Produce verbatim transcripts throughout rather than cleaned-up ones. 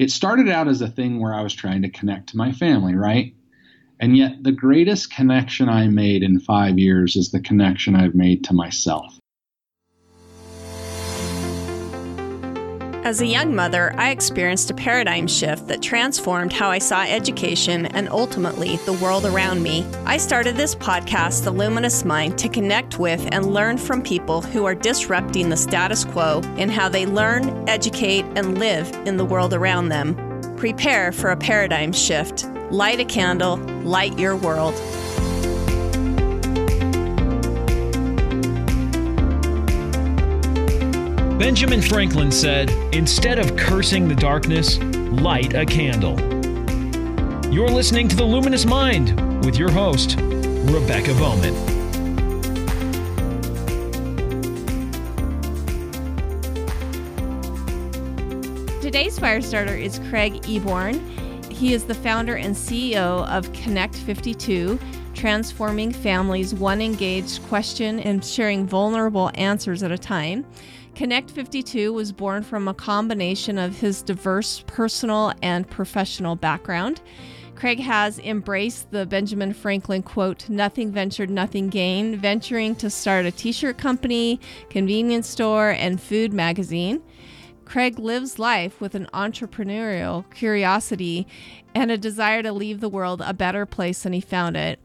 it started out as a thing where I was trying to connect to my family, right? And yet the greatest connection I made in five years is the connection I've made to myself. As a young mother, I experienced a paradigm shift that transformed how I saw education and ultimately the world around me. I started this podcast, The Luminous Mind, to connect with and learn from people who are disrupting the status quo in how they learn, educate, and live in the world around them. Prepare for a paradigm shift. Light a candle, light your world. Benjamin Franklin said, "Instead of cursing the darkness, light a candle." You're listening to The Luminous Mind with your host, Rebecca Bowman. Today's Firestarter is Craig Oborn. He is the founder and C E O of Connect fifty-two, transforming families one engaged question and sharing vulnerable answers at a time. Connect fifty-two was born from a combination of his diverse personal and professional background. Craig has embraced the Benjamin Franklin quote, "Nothing ventured, nothing gained," venturing to start a t-shirt company, convenience store, and food magazine. Craig lives life with an entrepreneurial curiosity and a desire to leave the world a better place than he found it.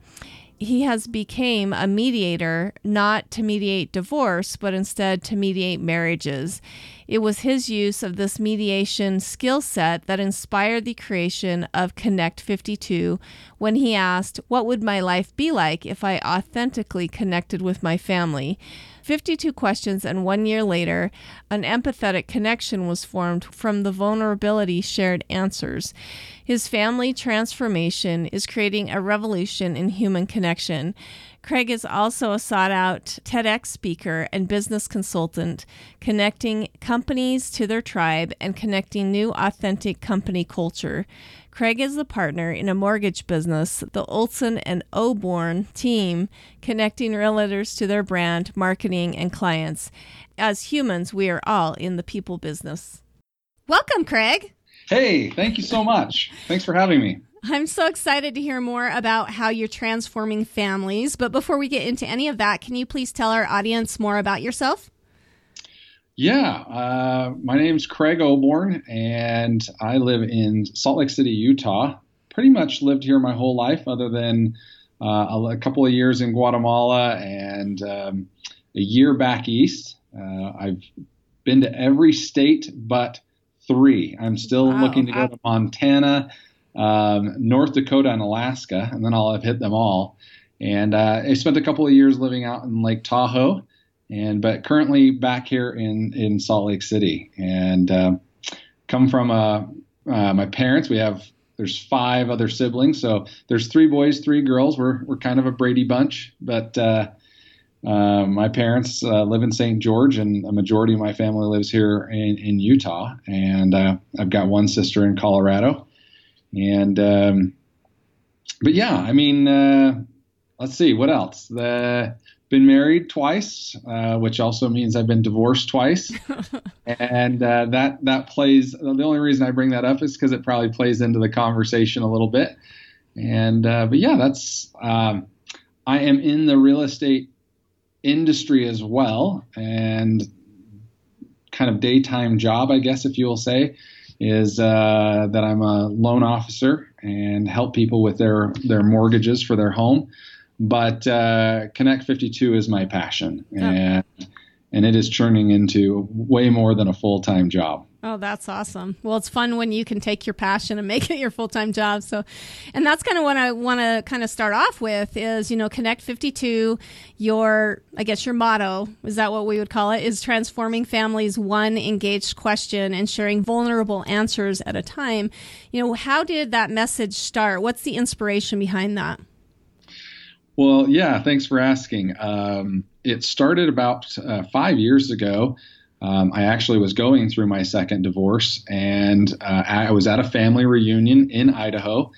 He has become a mediator, not to mediate divorce, but instead to mediate marriages. It was his use of this mediation skill set that inspired the creation of Connect fifty-two when he asked, "What would my life be like if I authentically connected with my family?" fifty-two questions, and one year later, an empathetic connection was formed from the vulnerability shared answers. His family transformation is creating a revolution in human connection. Craig is also a sought-out TEDx speaker and business consultant, connecting companies to their tribe and connecting new authentic company culture. Craig is the partner in a mortgage business, the Olson and Oborn team, connecting realtors to their brand, marketing, and clients. As humans, we are all in the people business. Welcome, Craig. Hey, thank you so much. Thanks for having me. I'm so excited to hear more about how you're transforming families. But before we get into any of that, can you please tell our audience more about yourself? Yeah, uh, my name's Craig Oborn, and I live in Salt Lake City, Utah. Pretty much lived here my whole life, other than uh, a couple of years in Guatemala and um, a year back east. Uh, I've been to every state but three. I'm still wow. looking to go to Montana, um, North Dakota, and Alaska, and then I'll have hit them all. And uh, I spent a couple of years living out in Lake Tahoe. And but currently back here in, in Salt Lake City, and uh, come from uh, uh, my parents. We have there's five other siblings, so there's three boys, three girls. We're we're kind of a Brady bunch, but uh, uh, my parents uh, live in Saint George, and a majority of my family lives here in, in Utah. And uh, I've got one sister in Colorado, and um, but yeah, I mean, uh, let's see what else. The Been married twice, uh, which also means I've been divorced twice, and uh, that that plays. The only reason I bring that up is because it probably plays into the conversation a little bit. And uh, but yeah, that's um, I am in the real estate industry as well, and kind of daytime job, I guess, if you will say, is uh, that I'm a loan officer and help people with their their mortgages for their home. But uh, Connect fifty-two is my passion, oh. and and it is churning into way more than a full-time job. Oh, that's awesome. Well, it's fun when you can take your passion and make it your full-time job. So, and that's kind of what I want to kind of start off with is, you know, Connect fifty-two, your, I guess your motto, is that what we would call it, is transforming families one engaged question and sharing vulnerable answers at a time. You know, how did that message start? What's the inspiration behind that? Well, yeah, thanks for asking. Um, it started about uh, five years ago. Um, I actually was going through my second divorce, and uh, I was at a family reunion in Idaho,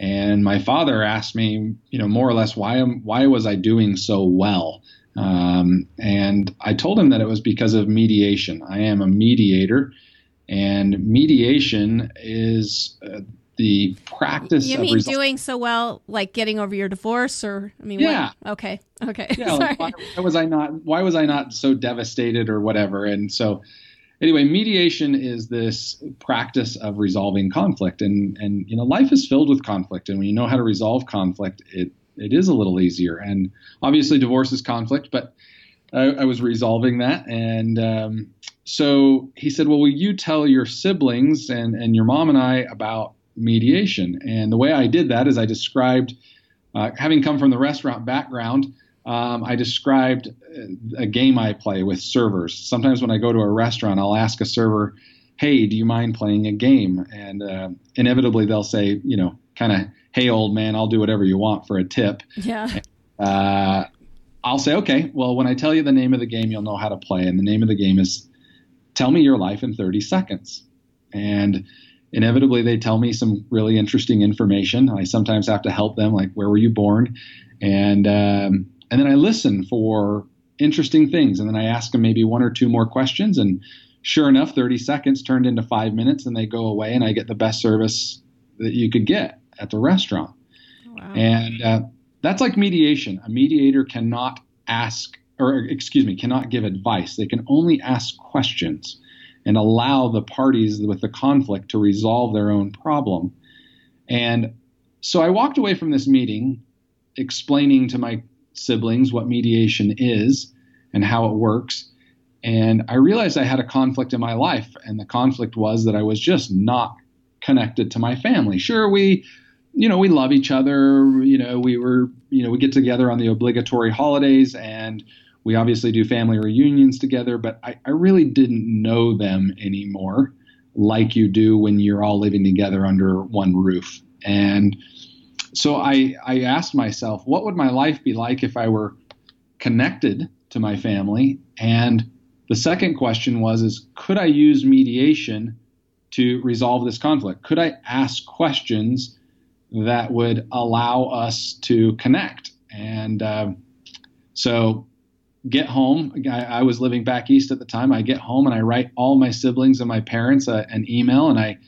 and my father asked me, you know, more or less, why am, why was I doing so well? Um, and I told him that it was because of mediation. I am a mediator, And mediation is uh, the practice you of... You mean resol- doing so well, like getting over your divorce or... I mean, yeah. What? Okay. Okay. Yeah, like, why, why was I not, why was I not so devastated or whatever? And so anyway, mediation is this practice of resolving conflict. And, and you know, life is filled with conflict. And when you know how to resolve conflict, it it is a little easier. And obviously divorce is conflict, but I, I was resolving that. And... Um, So he said, well, will you tell your siblings and, and your mom and I about mediation? And the way I did that is I described, uh, having come from the restaurant background, um, I described a game I play with servers. Sometimes when I go to a restaurant, I'll ask a server, hey, do you mind playing a game? And uh, inevitably they'll say, you know, kind of, hey, old man, I'll do whatever you want for a tip. Yeah. Uh, I'll say, okay, well, when I tell you the name of the game, you'll know how to play. And the name of the game is Tell Me Your Life in thirty seconds. And inevitably they tell me some really interesting information. I sometimes have to help them, like, where were you born? And, um, and then I listen for interesting things. And then I ask them maybe one or two more questions. And sure enough, thirty seconds turned into five minutes and they go away and I get the best service that you could get at the restaurant. Wow. And, uh, that's like mediation. A mediator cannot ask or excuse me, cannot give advice. They can only ask questions and allow the parties with the conflict to resolve their own problem. And so I walked away from this meeting explaining to my siblings what mediation is and how it works. And I realized I had a conflict in my life, and the conflict was that I was just not connected to my family. Sure, we... you know, we love each other. You know, we were, you know, we get together on the obligatory holidays and we obviously do family reunions together, but I, I really didn't know them anymore like you do when you're all living together under one roof. And so I, I asked myself, what would my life be like if I were connected to my family? And the second question was, is could I use mediation to resolve this conflict? Could I ask questions that would allow us to connect? And uh, so get home. I, I was living back east at the time. I get home and I write all my siblings and my parents a, an email, and I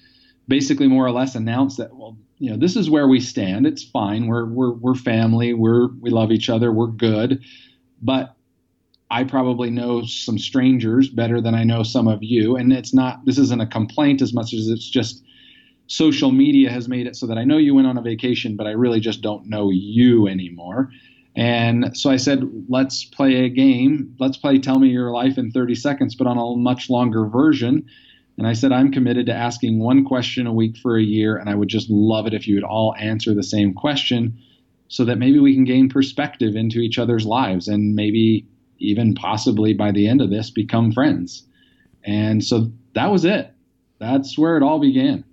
basically more or less announce that, well, you know, this is where we stand. It's fine. We're we're we're family. We're we love each other. We're good. But I probably know some strangers better than I know some of you. And it's not, this isn't a complaint as much as it's just, social media has made it so that I know you went on a vacation, but I really just don't know you anymore. And so I said, let's play a game. Let's play Tell Me Your Life in thirty seconds, but on a much longer version. And I said, I'm committed to asking one question a week for a year, and I would just love it if you would all answer the same question so that maybe we can gain perspective into each other's lives and maybe even possibly by the end of this become friends. And so that was it. That's where it all began.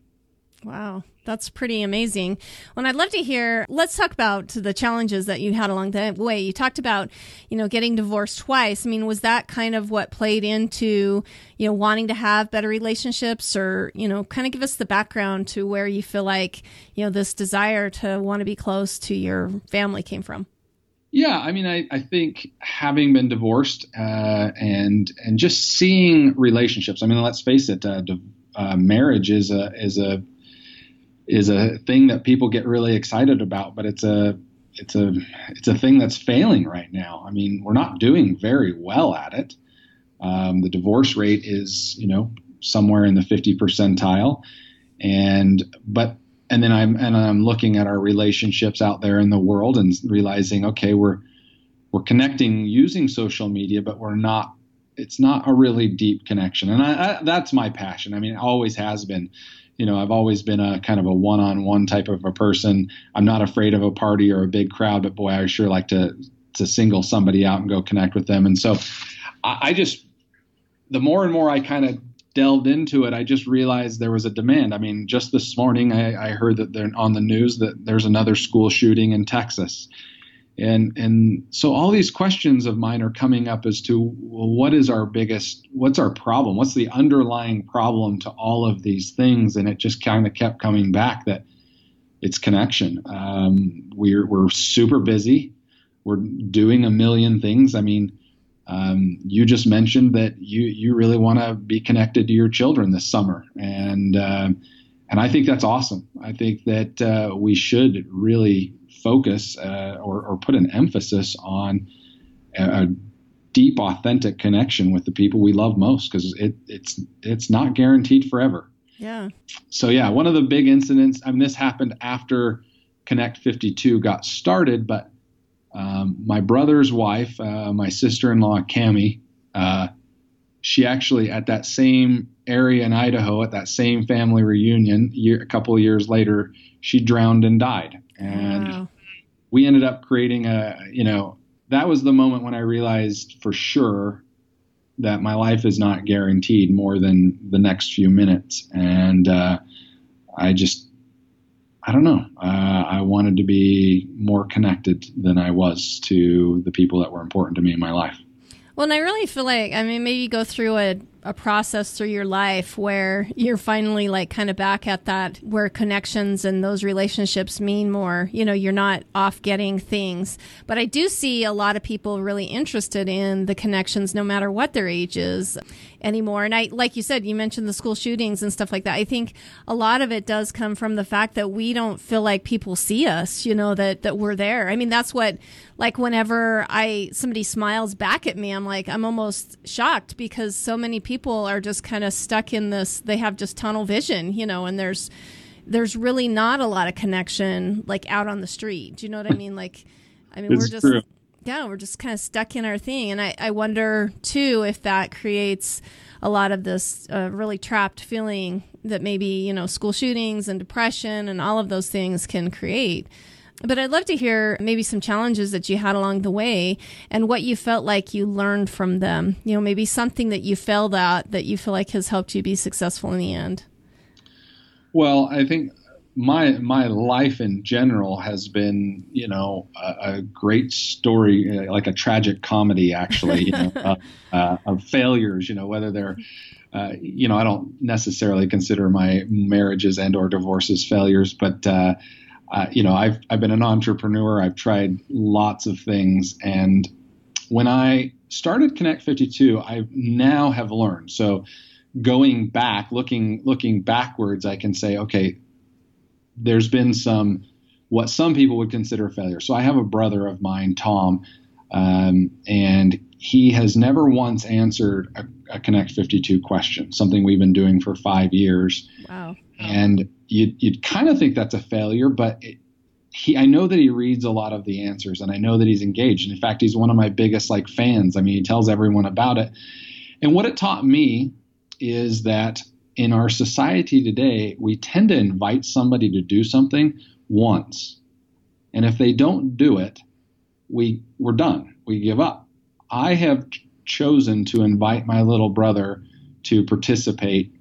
Wow. That's pretty amazing. Well, I'd love to hear, let's talk about the challenges that you had along the way. You talked about, you know, getting divorced twice. I mean, was that kind of what played into, you know, wanting to have better relationships? Or, you know, kind of give us the background to where you feel like, you know, this desire to want to be close to your family came from. Yeah. I mean, I, I think having been divorced uh, and and just seeing relationships, I mean, let's face it, uh, uh, marriage is a is a is a thing that people get really excited about, but it's a, it's a, it's a thing that's failing right now. I mean, we're not doing very well at it. Um, the divorce rate is, you know, somewhere in the fiftieth percentile. And, but, and then I'm, and I'm looking at our relationships out there in the world and realizing, okay, we're, we're connecting using social media, but we're not, it's not a really deep connection. And I, I that's my passion. I mean, it always has been. You know, I've always been a kind of a one-on-one type of a person. I'm not afraid of a party or a big crowd, but boy, I sure like to to single somebody out and go connect with them. And so I, I just, the more and more I kind of delved into it, I just realized there was a demand. I mean, just this morning, I, I heard that they're on the news that there's another school shooting in Texas. And and so all these questions of mine are coming up as to, well, what is our biggest, what's our problem? What's the underlying problem to all of these things? And it just kind of kept coming back that it's connection. Um, we're, we're super busy. We're doing a million things. I mean, Um, you just mentioned that you, you really want to be connected to your children this summer. And, um, and I think that's awesome. I think that, uh, we should really focus, uh, or, or put an emphasis on a, a deep, authentic connection with the people we love most, because it, it's, it's not guaranteed forever. Yeah. So yeah, one of the big incidents, I mean, this happened after Connect fifty-two got started, but Um, my brother's wife, uh, my sister-in-law, Cammie, uh, she actually at that same area in Idaho, at that same family reunion year, a couple of years later, she drowned and died. And wow. We ended up creating a, you know, that was the moment when I realized for sure that my life is not guaranteed more than the next few minutes. And uh, I just... I don't know. Uh, I wanted to be more connected than I was to the people that were important to me in my life. Well, and I really feel like, I mean, maybe go through a, a process through your life where you're finally like kind of back at that, where connections and those relationships mean more, you know, you're not off getting things. But I do see a lot of people really interested in the connections, no matter what their age is anymore. And I, like you said, you mentioned the school shootings and stuff like that. I think a lot of it does come from the fact that we don't feel like people see us, you know, that, that we're there. I mean, that's what, like whenever I, somebody smiles back at me, I'm like, I'm almost shocked, because so many people are just kind of stuck in this, they have just tunnel vision, you know, and there's, there's really not a lot of connection like out on the street. Do you know what I mean? Like, I mean, it's we're just, true. yeah, we're just kind of stuck in our thing. And I, I wonder too, if that creates a lot of this uh, really trapped feeling that maybe, you know, school shootings and depression and all of those things can create. But I'd love to hear maybe some challenges that you had along the way and what you felt like you learned from them. You know, maybe something that you failed at that you feel like has helped you be successful in the end. Well, I think my my life in general has been, you know, a, a great story, like a tragic comedy, actually, you know, uh, uh, of failures, you know, whether they're, uh, you know, I don't necessarily consider my marriages and or divorces failures, but, uh, Uh, you know, I've I've been an entrepreneur. I've tried lots of things. And when I started Connect fifty-two, I now have learned. So going back, looking looking backwards, I can say, okay, there's been some what some people would consider failure. So I have a brother of mine, Tom, um, and he has never once answered a, a Connect fifty-two question, something we've been doing for five years. Wow. And you'd, you'd kind of think that's a failure, but it, he, I know that he reads a lot of the answers, and I know that he's engaged. And in fact, he's one of my biggest like fans. I mean, he tells everyone about it. And what it taught me is that in our society today, we tend to invite somebody to do something once. And if they don't do it, we, we're done. We give up. I have ch- chosen to invite my little brother to participate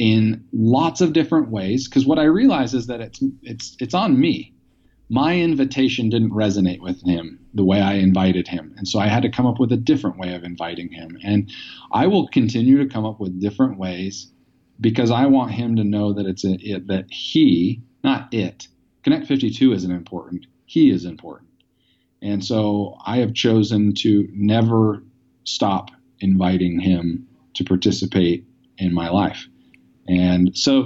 in lots of different ways, because what I realize is that it's it's it's on me. My invitation didn't resonate with him the way I invited him, and so I had to come up with a different way of inviting him. And I will continue to come up with different ways, because I want him to know that it's a, it, that he, not it. Connect fifty-two isn't important. He is important, and so I have chosen to never stop inviting him to participate in my life. And so,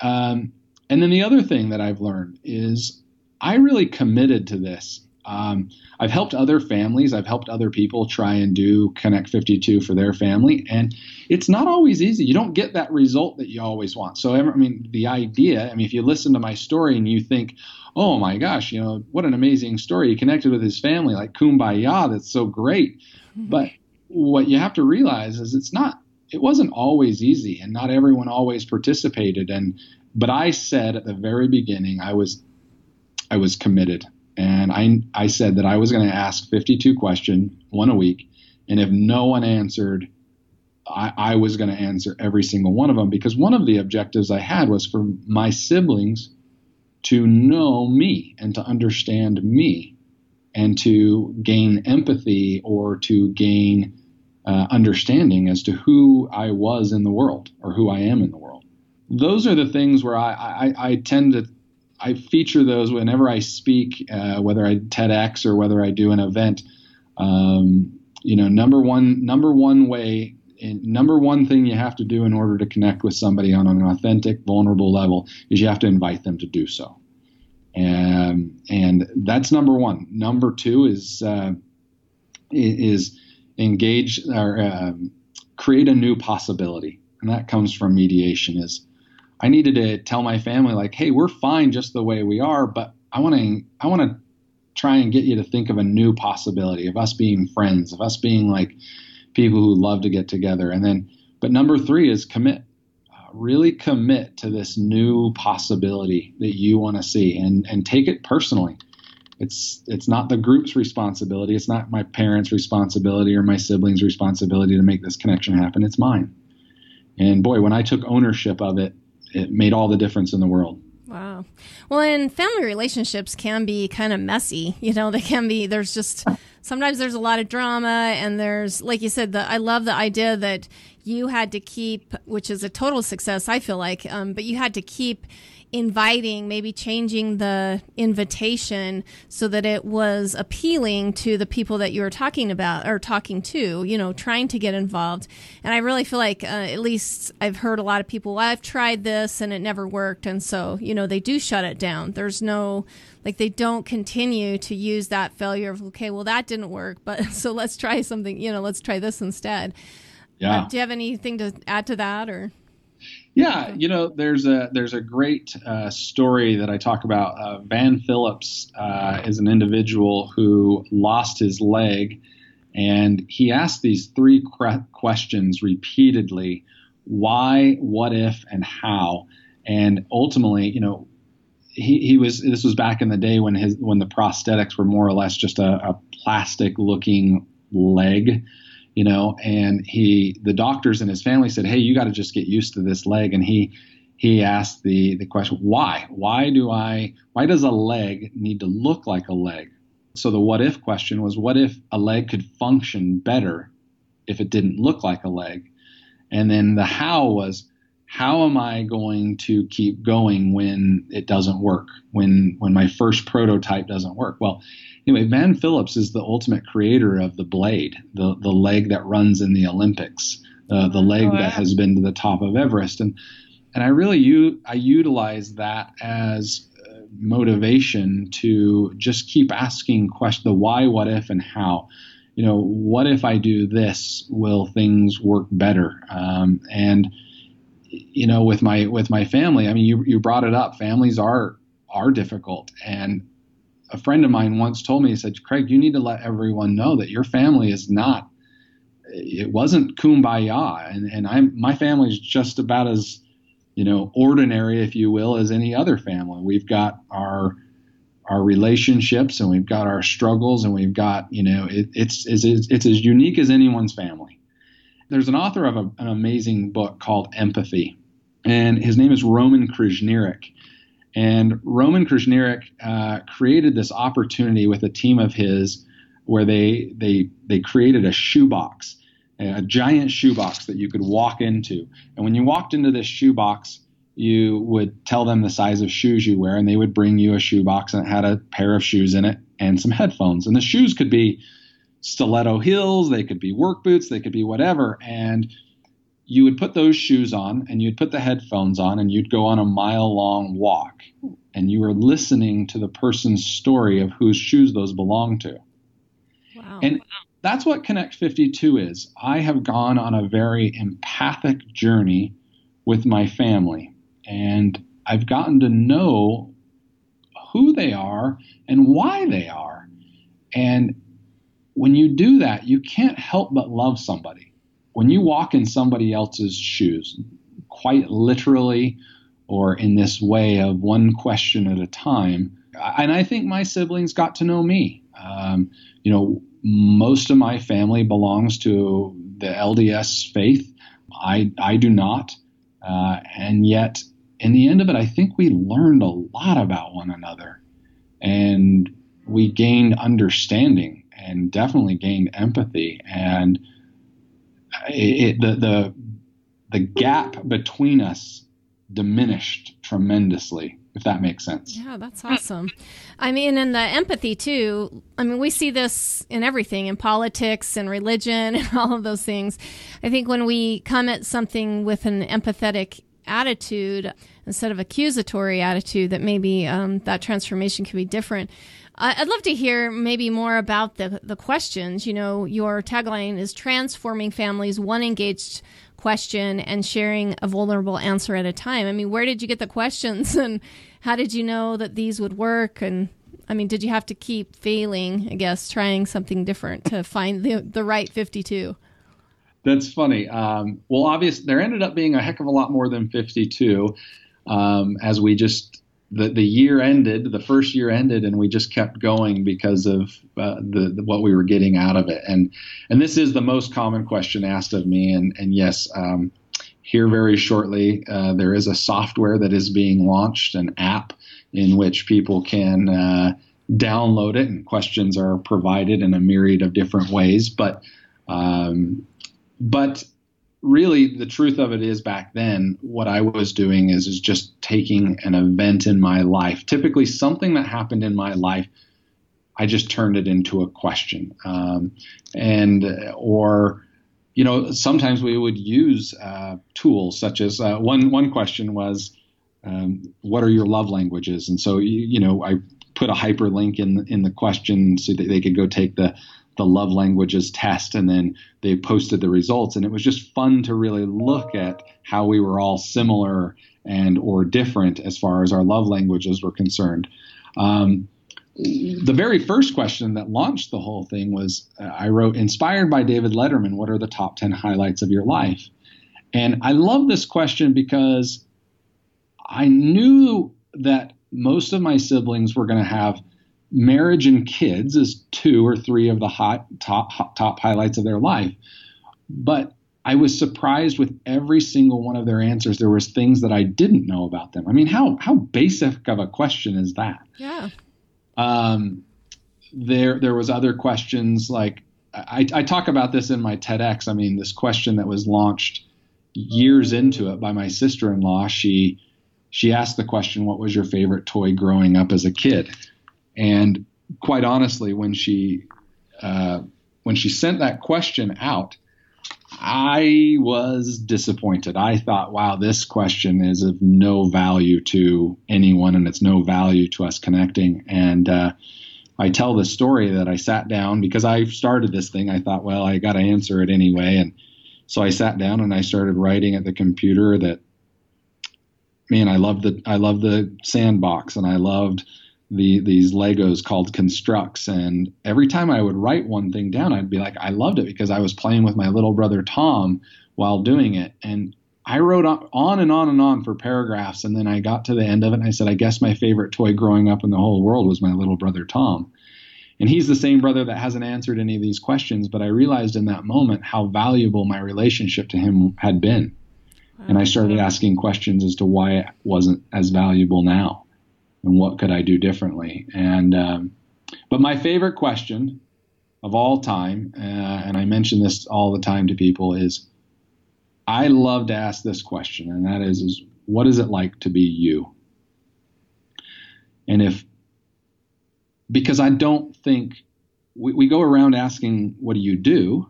um, and then the other thing that I've learned is I really committed to this. Um, I've helped other families. I've helped other people try and do Connect fifty-two for their family. And it's not always easy. You don't get that result that you always want. So, I mean, the idea, I mean, if you listen to my story and you think, oh my gosh, you know, what an amazing story. He connected with his family, like kumbaya, that's so great. Mm-hmm. But what you have to realize is it's not. It wasn't always easy, and not everyone always participated. And, but I said at the very beginning, I was, I was committed, and I, I said that I was going to ask fifty-two questions, one a week. And if no one answered, I, I was going to answer every single one of them, because one of the objectives I had was for my siblings to know me and to understand me and to gain empathy or to gain Uh, understanding as to who I was in the world or who I am in the world. Those are the things where I, I, I tend to, I feature those whenever I speak, uh, whether I TEDx or whether I do an event. Um, you know, number one, number one way, and number one thing you have to do in order to connect with somebody on an authentic, vulnerable level is you have to invite them to do so. And, and that's number one. Number two is, uh, is engage or, um, create a new possibility. And that comes from mediation. Is I needed to tell my family, like, hey, we're fine just the way we are, but I want to, I want to try and get you to think of a new possibility of us being friends, of us being like people who love to get together. And then, but number three is commit, uh, really commit to this new possibility that you want to see, and, and take it personally. It's, it's not the group's responsibility. It's not my parents' responsibility or my siblings' responsibility to make this connection happen. It's mine. And boy, when I took ownership of it, it made all the difference in the world. Wow. Well, and family relationships can be kind of messy. You know, they can be, there's just, sometimes there's a lot of drama, and there's, like you said, the, I love the idea that you had to keep, which is a total success, I feel like, um, but you had to keep inviting, maybe changing the invitation so that it was appealing to the people that you were talking about or talking to, you know, trying to get involved. And I really feel like, uh, at least I've heard a lot of people, well, I've tried this and it never worked. And so, you know, they do shut it down. There's no, like, they don't continue to use that failure of, okay, well, that didn't work, but so let's try something, you know, let's try this instead. Yeah. Uh, do you have anything to add to that, or? Yeah, you know, there's a there's a great uh, story that I talk about. Uh, Van Phillips uh, is an individual who lost his leg, and he asked these three cre- questions repeatedly: why, what if, and how. And ultimately, you know, he, he was this was back in the day when his when the prosthetics were more or less just a, a plastic looking leg. You know, and he, the doctors and his family said, hey, you got to just get used to this leg. And he, he asked the, the question, why, why do I, why does a leg need to look like a leg? So the what if question was, what if a leg could function better if it didn't look like a leg? And then the how was, how am I going to keep going when it doesn't work, when, when my first prototype doesn't work? Well, anyway, Van Phillips is the ultimate creator of the blade, the, the leg that runs in the Olympics, uh, the leg oh, wow. that has been to the top of Everest. And and I really u- I utilize that as uh, motivation to just keep asking questions, the why, what if, and how. You know, what if I do this? Will things work better? Um, and, you know, with my with my family, I mean, you, you brought it up. Families are are difficult. And a friend of mine once told me, he said, Craig, you need to let everyone know that your family is not, it wasn't kumbaya. And, and I'm, my family's just about as, you know, ordinary, if you will, as any other family. We've got our, our relationships, and we've got our struggles, and we've got, you know, it, it's, it's, it's, it's as unique as anyone's family. There's an author of a, an amazing book called Empathy, and his name is Roman Krznaric. And Roman Krznaric uh, created this opportunity with a team of his where they they they created a shoebox, a giant shoebox that you could walk into. And when you walked into this shoebox, you would tell them the size of shoes you wear, and they would bring you a shoebox, and it had a pair of shoes in it and some headphones. And the shoes could be stiletto heels, they could be work boots, they could be whatever. And you would put those shoes on, and you'd put the headphones on, and you'd go on a mile long walk, and you were listening to the person's story of whose shoes those belong to. Wow. And that's what Connect fifty-two is. I have gone on a very empathic journey with my family, and I've gotten to know who they are and why they are. And when you do that, you can't help but love somebody. When you walk in somebody else's shoes, quite literally, or in this way of one question at a time, and I think my siblings got to know me. Um, you know, most of my family belongs to the L D S faith. I I do not, uh, and yet in the end of it, I think we learned a lot about one another, and we gained understanding, and definitely gained empathy. And It, it, the the the gap between us diminished tremendously, if that makes sense. Yeah, that's awesome. I mean, and the empathy too. I mean, we see this in everything, in politics and religion and all of those things. I think when we come at something with an empathetic attitude instead of accusatory attitude, that maybe um, that transformation could be different. I- I'd love to hear maybe more about the the questions. You know, your tagline is transforming families, one engaged question and sharing a vulnerable answer at a time. I mean, where did you get the questions and how did you know that these would work? And I mean, did you have to keep failing, I guess, trying something different to find the, the right fifty-two? That's funny. Um, well, obviously, there ended up being a heck of a lot more than fifty-two um, as we just, the, the year ended, the first year ended, and we just kept going because of uh, the, the what we were getting out of it. And and this is the most common question asked of me. And, and yes, um, here very shortly, uh, there is a software that is being launched, an app in which people can uh, download it, and questions are provided in a myriad of different ways. But um But really, the truth of it is, back then, what I was doing is, is just taking an event in my life, typically something that happened in my life, I just turned it into a question. Um, and or, you know, sometimes we would use uh, tools such as uh, one one question was, um, what are your love languages? And so, you, you know, I put a hyperlink in in the question so that they could go take the the love languages test, and then they posted the results. And it was just fun to really look at how we were all similar and or different as far as our love languages were concerned. Um, the very first question that launched the whole thing was, uh, I wrote, inspired by David Letterman, what are the top ten highlights of your life? And I love this question because I knew that most of my siblings were going to have marriage and kids is two or three of the hot top hot, top highlights of their life. But I was surprised with every single one of their answers. There was things that I didn't know about them. I mean, how how basic of a question is that? Yeah. Um, there there was other questions like I, I talk about this in my TEDx. I mean, this question that was launched years into it by my sister-in-law. She she asked the question, "What was your favorite toy growing up as a kid?" And quite honestly, when she uh, when she sent that question out, I was disappointed. I thought, wow, this question is of no value to anyone, and it's no value to us connecting. And uh, I tell the story that I sat down because I started this thing. I thought, well, I got to answer it anyway. And so I sat down and I started writing at the computer that, man, I loved the I loved the sandbox, and I loved The, these Legos called Constructs. And every time I would write one thing down, I'd be like, I loved it because I was playing with my little brother Tom while doing it. And I wrote on and on and on for paragraphs. And then I got to the end of it and I said, I guess my favorite toy growing up in the whole world was my little brother Tom. And he's the same brother that hasn't answered any of these questions. But I realized in that moment how valuable my relationship to him had been. Wow. And I started asking questions as to why it wasn't as valuable now. And what could I do differently? And um, but my favorite question of all time, uh, and I mention this all the time to people, is I love to ask this question, and that is, is what is it like to be you? And if, because I don't think, we, we go around asking, what do you do?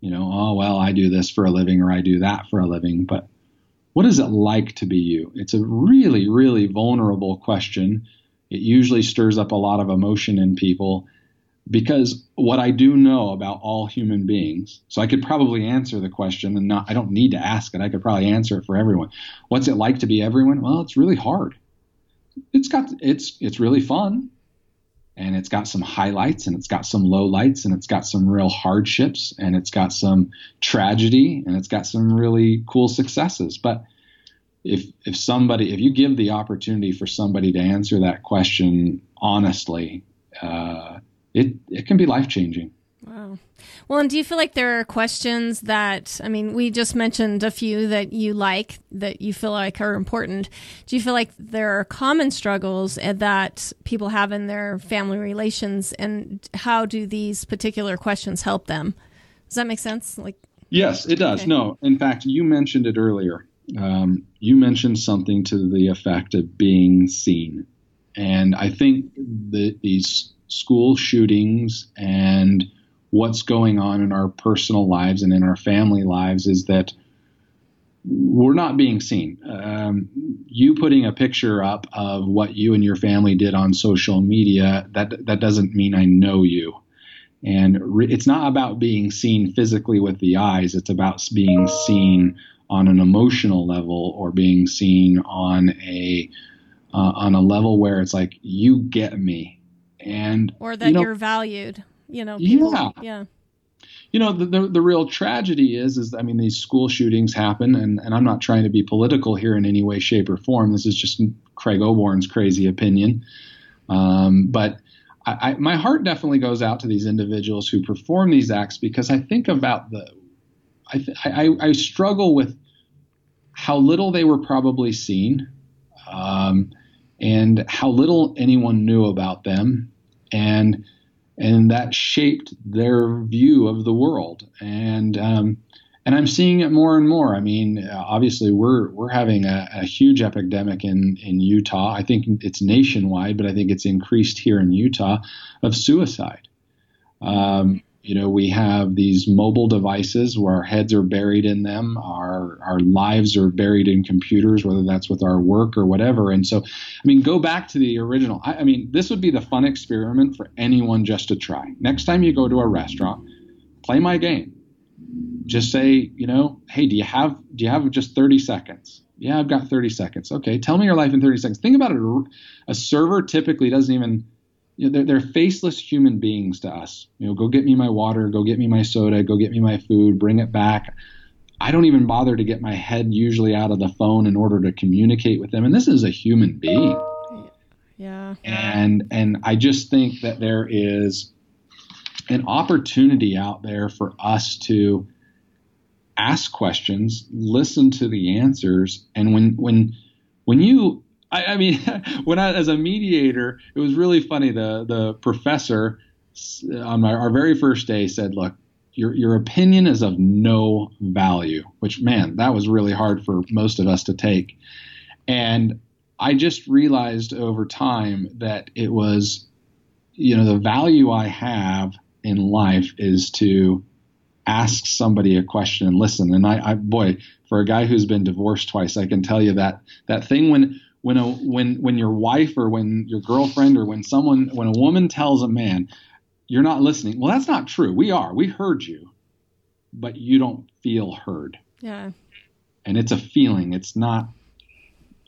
You know, oh, well, I do this for a living, or I do that for a living, but what is it like to be you? It's a really, really vulnerable question. It usually stirs up a lot of emotion in people because what I do know about all human beings, so I could probably answer the question and not, I don't need to ask it. I could probably answer it for everyone. What's it like to be everyone? Well, it's really hard. It's got, it's, it's really fun, and it's got some highlights, and it's got some lowlights, and it's got some real hardships, and it's got some tragedy, and it's got some really cool successes. But if if somebody, if you give the opportunity for somebody to answer that question honestly, uh, it it can be life-changing. Wow. Well, and do you feel like there are questions that, I mean, we just mentioned a few that you like, that you feel like are important. Do you feel like there are common struggles that people have in their family relations, and how do these particular questions help them? Does that make sense? Like, yes, it does. Okay. No, in fact, you mentioned it earlier. um, you mentioned something to the effect of being seen. And I think that these school shootings and what's going on in our personal lives and in our family lives is that we're not being seen. Um, you putting a picture up of what you and your family did on social media, that that doesn't mean I know you. And re- it's not about being seen physically with the eyes. It's about being seen on an emotional level, or being seen on a uh, on a level where it's like, you get me, and or that you know, you're valued. You know, people, yeah. yeah. You know, the, the the real tragedy is, is I mean, these school shootings happen, and, and I'm not trying to be political here in any way, shape, or form. This is just Craig Oborn's crazy opinion. Um, but I, I, my heart definitely goes out to these individuals who perform these acts, because I think about the I th- I, I struggle with how little they were probably seen, um, and how little anyone knew about them, and And that shaped their view of the world. And um, and I'm seeing it more and more. I mean, obviously, we're we're having a, a huge epidemic in, in Utah. I think it's nationwide, but I think it's increased here in Utah, of suicide. Um, you know, we have these mobile devices where our heads are buried in them. Our our lives are buried in computers, whether that's with our work or whatever. And so, I mean, go back to the original. I, I mean, this would be the fun experiment for anyone just to try. Next time you go to a restaurant, play my game. Just say, you know, hey, do you have do you have just thirty seconds? Yeah, I've got thirty seconds. Okay, tell me your life in thirty seconds. Think about it. A server typically doesn't even... You know, they're, they're faceless human beings to us. You know, go get me my water, go get me my soda, go get me my food, bring it back. I don't even bother to get my head usually out of the phone in order to communicate with them. And this is a human being. Yeah. And and I just think that there is an opportunity out there for us to ask questions, listen to the answers, and when when when you I, I mean, when I, as a mediator, it was really funny. The the professor on my, our very first day said, look, your your opinion is of no value, which, man, that was really hard for most of us to take. And I just realized over time that it was, you know, the value I have in life is to ask somebody a question and listen. And I, I boy, for a guy who's been divorced twice, I can tell you that that thing when When a when when your wife or when your girlfriend or when someone when a woman tells a man, you're not listening. Well, that's not true. We are. We heard you, but you don't feel heard. Yeah. And it's a feeling. It's not.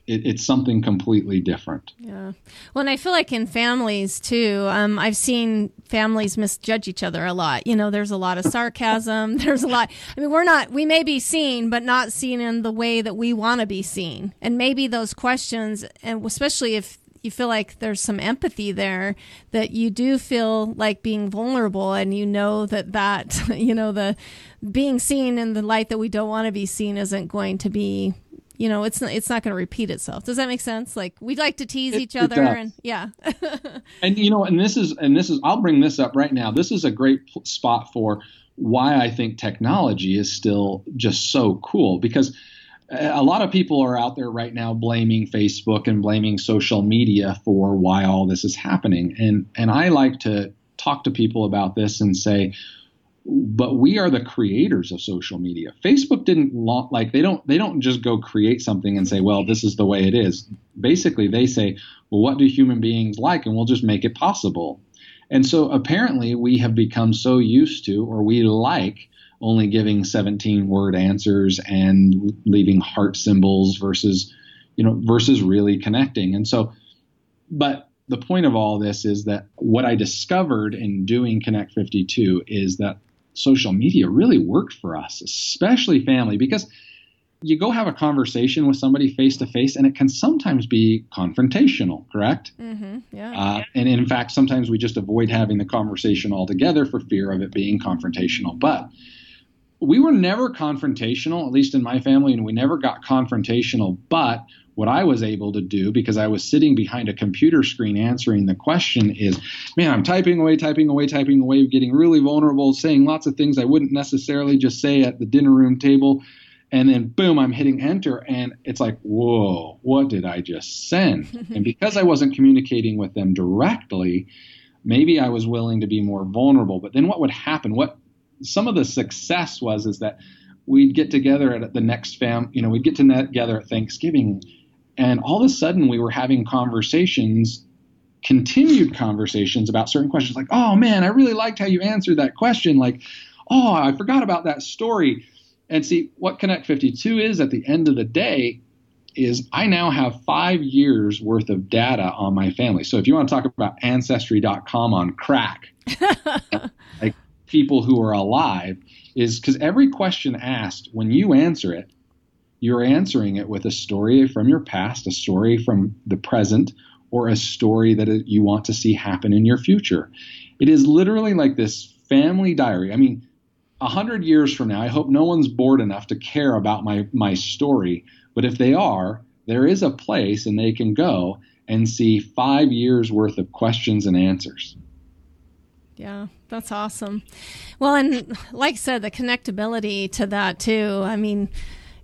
It, it's something completely different. Yeah. Well, and I feel like in families too, um, I've seen families misjudge each other a lot. You know, there's a lot of sarcasm. There's a lot. I mean, we're not, we may be seen, but not seen in the way that we want to be seen. And maybe those questions, and especially if you feel like there's some empathy there, that you do feel like being vulnerable, and you know that that, you know, the being seen in the light that we don't want to be seen isn't going to be, you know, it's not, it's not going to repeat itself. Does that make sense? Like, we like to tease it, each other and yeah. And, you know, and this is, and this is, I'll bring this up right now. This is a great spot for why I think technology is still just so cool, because a lot of people are out there right now blaming Facebook and blaming social media for why all this is happening. And, and I like to talk to people about this and say, but we are the creators of social media. Facebook didn't lo- like they don't they don't just go create something and say, well, this is the way it is. Basically, they say, well, what do human beings like? And we'll just make it possible. And so apparently we have become so used to, or we like, only giving seventeen word answers and leaving heart symbols versus, you know, versus really connecting. And so, but the point of all this is that what I discovered in doing Connect fifty-two is that social media really worked for us, especially family, because you go have a conversation with somebody face to face and it can sometimes be confrontational, correct? Mm-hmm. Yeah. Uh, and in fact, sometimes we just avoid having the conversation altogether for fear of it being confrontational. But we were never confrontational, at least in my family, and we never got confrontational. But what I was able to do, because I was sitting behind a computer screen answering the question, is, man, I'm typing away, typing away, typing away, getting really vulnerable, saying lots of things I wouldn't necessarily just say at the dinner room table. And then, boom, I'm hitting enter, and it's like, whoa, what did I just send? And because I wasn't communicating with them directly, maybe I was willing to be more vulnerable. But then what would happen? What some of the success was is that we'd get together at the next fam, you know, we'd get together at Thanksgiving, and all of a sudden we were having conversations, continued conversations about certain questions, like, oh, man, I really liked how you answered that question. Like, oh, I forgot about that story. And see, what Connect fifty-two is at the end of the day is I now have five years worth of data on my family. So if you want to talk about ancestry dot com on crack, like people who are alive, is because every question asked, when you answer it, you're answering it with a story from your past, a story from the present, or a story that you want to see happen in your future. It is literally like this family diary. I mean, A hundred years from now, I hope no one's bored enough to care about my, my story. But if they are, there is a place and they can go and see five years worth of questions and answers. Yeah, that's awesome. Well, and like I said, the connectability to that too. I mean,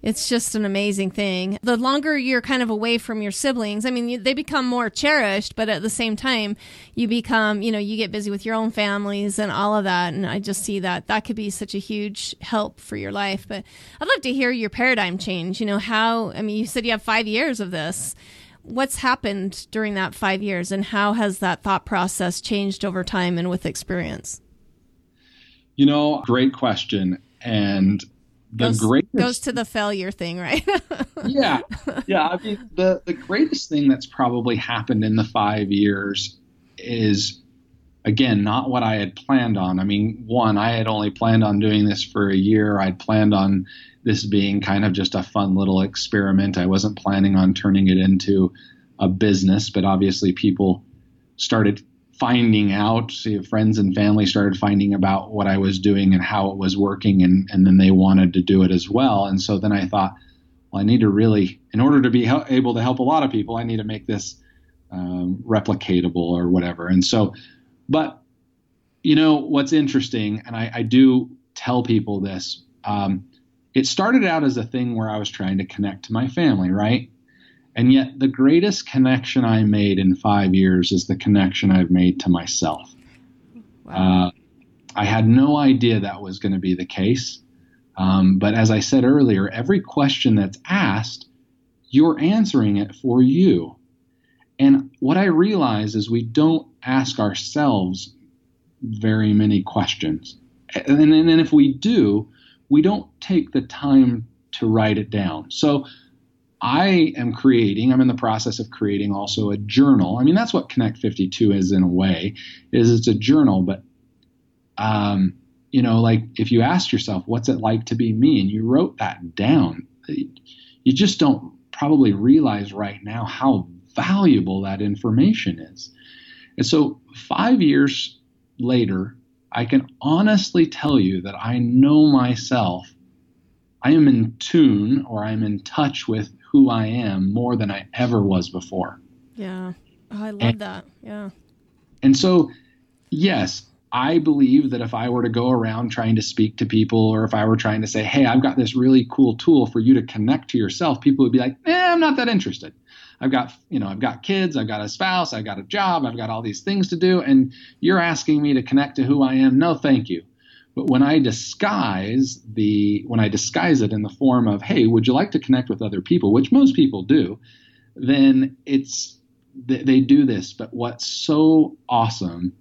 it's just an amazing thing. The longer you're kind of away from your siblings, I mean, you, they become more cherished, but at the same time, you become, you know, you get busy with your own families and all of that. And I just see that that could be such a huge help for your life. But I'd love to hear your paradigm change. You know, how, I mean, you said you have five years of this. What's happened during that five years and how has that thought process changed over time and with experience? You know, great question. And The goes, greatest goes to the failure thing, right? yeah. Yeah. I mean, the, the greatest thing that's probably happened in the five years is, again, not what I had planned on. I mean, one, I had only planned on doing this for a year. I'd planned on this being kind of just a fun little experiment. I wasn't planning on turning it into a business, but obviously people started finding out, see, friends and family started finding about what I was doing and how it was working, and, and then they wanted to do it as well. And so then I thought, well, I need to really, in order to be he- able to help a lot of people, I need to make this um, replicatable or whatever. And so, but, you know, what's interesting, and I, I do tell people this, um, it started out as a thing where I was trying to connect to my family, right? And yet the greatest connection I made in five years is the connection I've made to myself. Wow. Uh, I had no idea that was going to be the case. Um, but as I said earlier, every question that's asked, you're answering it for you. And what I realize is we don't ask ourselves very many questions. And, and, and if we do, we don't take the time to write it down. So I am creating, I'm in the process of creating also a journal. I mean, that's what Connect fifty-two is in a way, is it's a journal. But, um, you know, like if you asked yourself, what's it like to be me? And you wrote that down, you just don't probably realize right now how valuable that information is. And so five years later, I can honestly tell you that I know myself. I am in tune, or I'm in touch with who I am more than I ever was before. Yeah. Oh, I love and, that. Yeah. And so, yes, I believe that if I were to go around trying to speak to people, or if I were trying to say, hey, I've got this really cool tool for you to connect to yourself, people would be like, eh, I'm not that interested. I've got, you know, I've got kids, I've got a spouse, I've got a job, I've got all these things to do. And you're asking me to connect to who I am. No, thank you. But when I disguise the when I disguise it in the form of, hey, would you like to connect with other people, which most people do, then it's they, they do this. But what's so awesome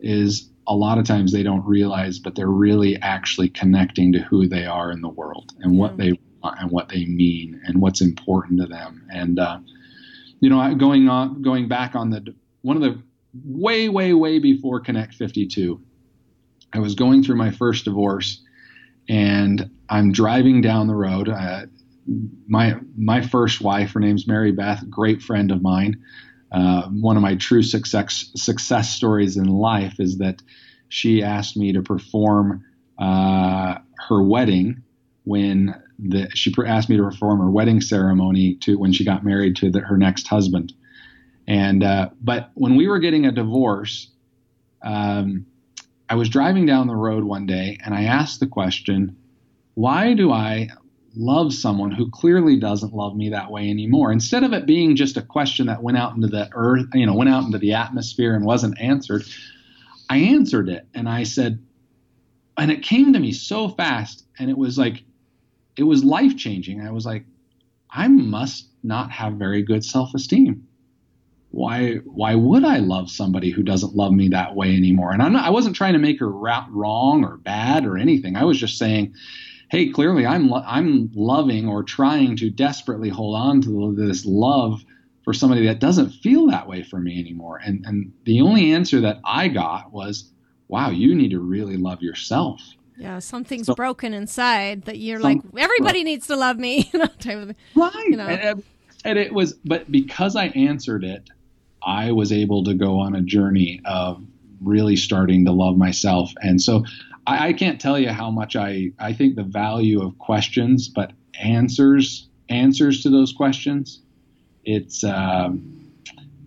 is a lot of times they don't realize, but they're really actually connecting to who they are in the world and what they want and what they mean and what's important to them. And uh, you know, going on going back on the one of the way way way before Connect fifty-two. I was going through my first divorce, and I'm driving down the road. Uh, my my first wife, her name's Mary Beth, great friend of mine. Uh, one of my true success success stories in life is that she asked me to perform uh, her wedding when the she asked me to perform her wedding ceremony to when she got married to the, her next husband. And uh, but when we were getting a divorce. Um, I was driving down the road one day and I asked the question, why do I love someone who clearly doesn't love me that way anymore? Instead of it being just a question that went out into the earth, you know, went out into the atmosphere and wasn't answered, I answered it. And I said, and it came to me so fast, and it was like, it was life-changing. I was like, I must not have very good self-esteem. Why, why would I love somebody who doesn't love me that way anymore? And I'm not, I wasn't trying to make her ra- wrong or bad or anything. I was just saying, hey, clearly I'm, lo- I'm loving or trying to desperately hold on to this love for somebody that doesn't feel that way for me anymore. And, and the only answer that I got was, wow, you need to really love yourself. Yeah, something's so, broken inside that you're some, like, everybody right. needs to love me. you know, type of, right. You know. And, and it was, but because I answered it, I was able to go on a journey of really starting to love myself. And so I, I can't tell you how much I, I think the value of questions, but answers, answers to those questions, it's, um,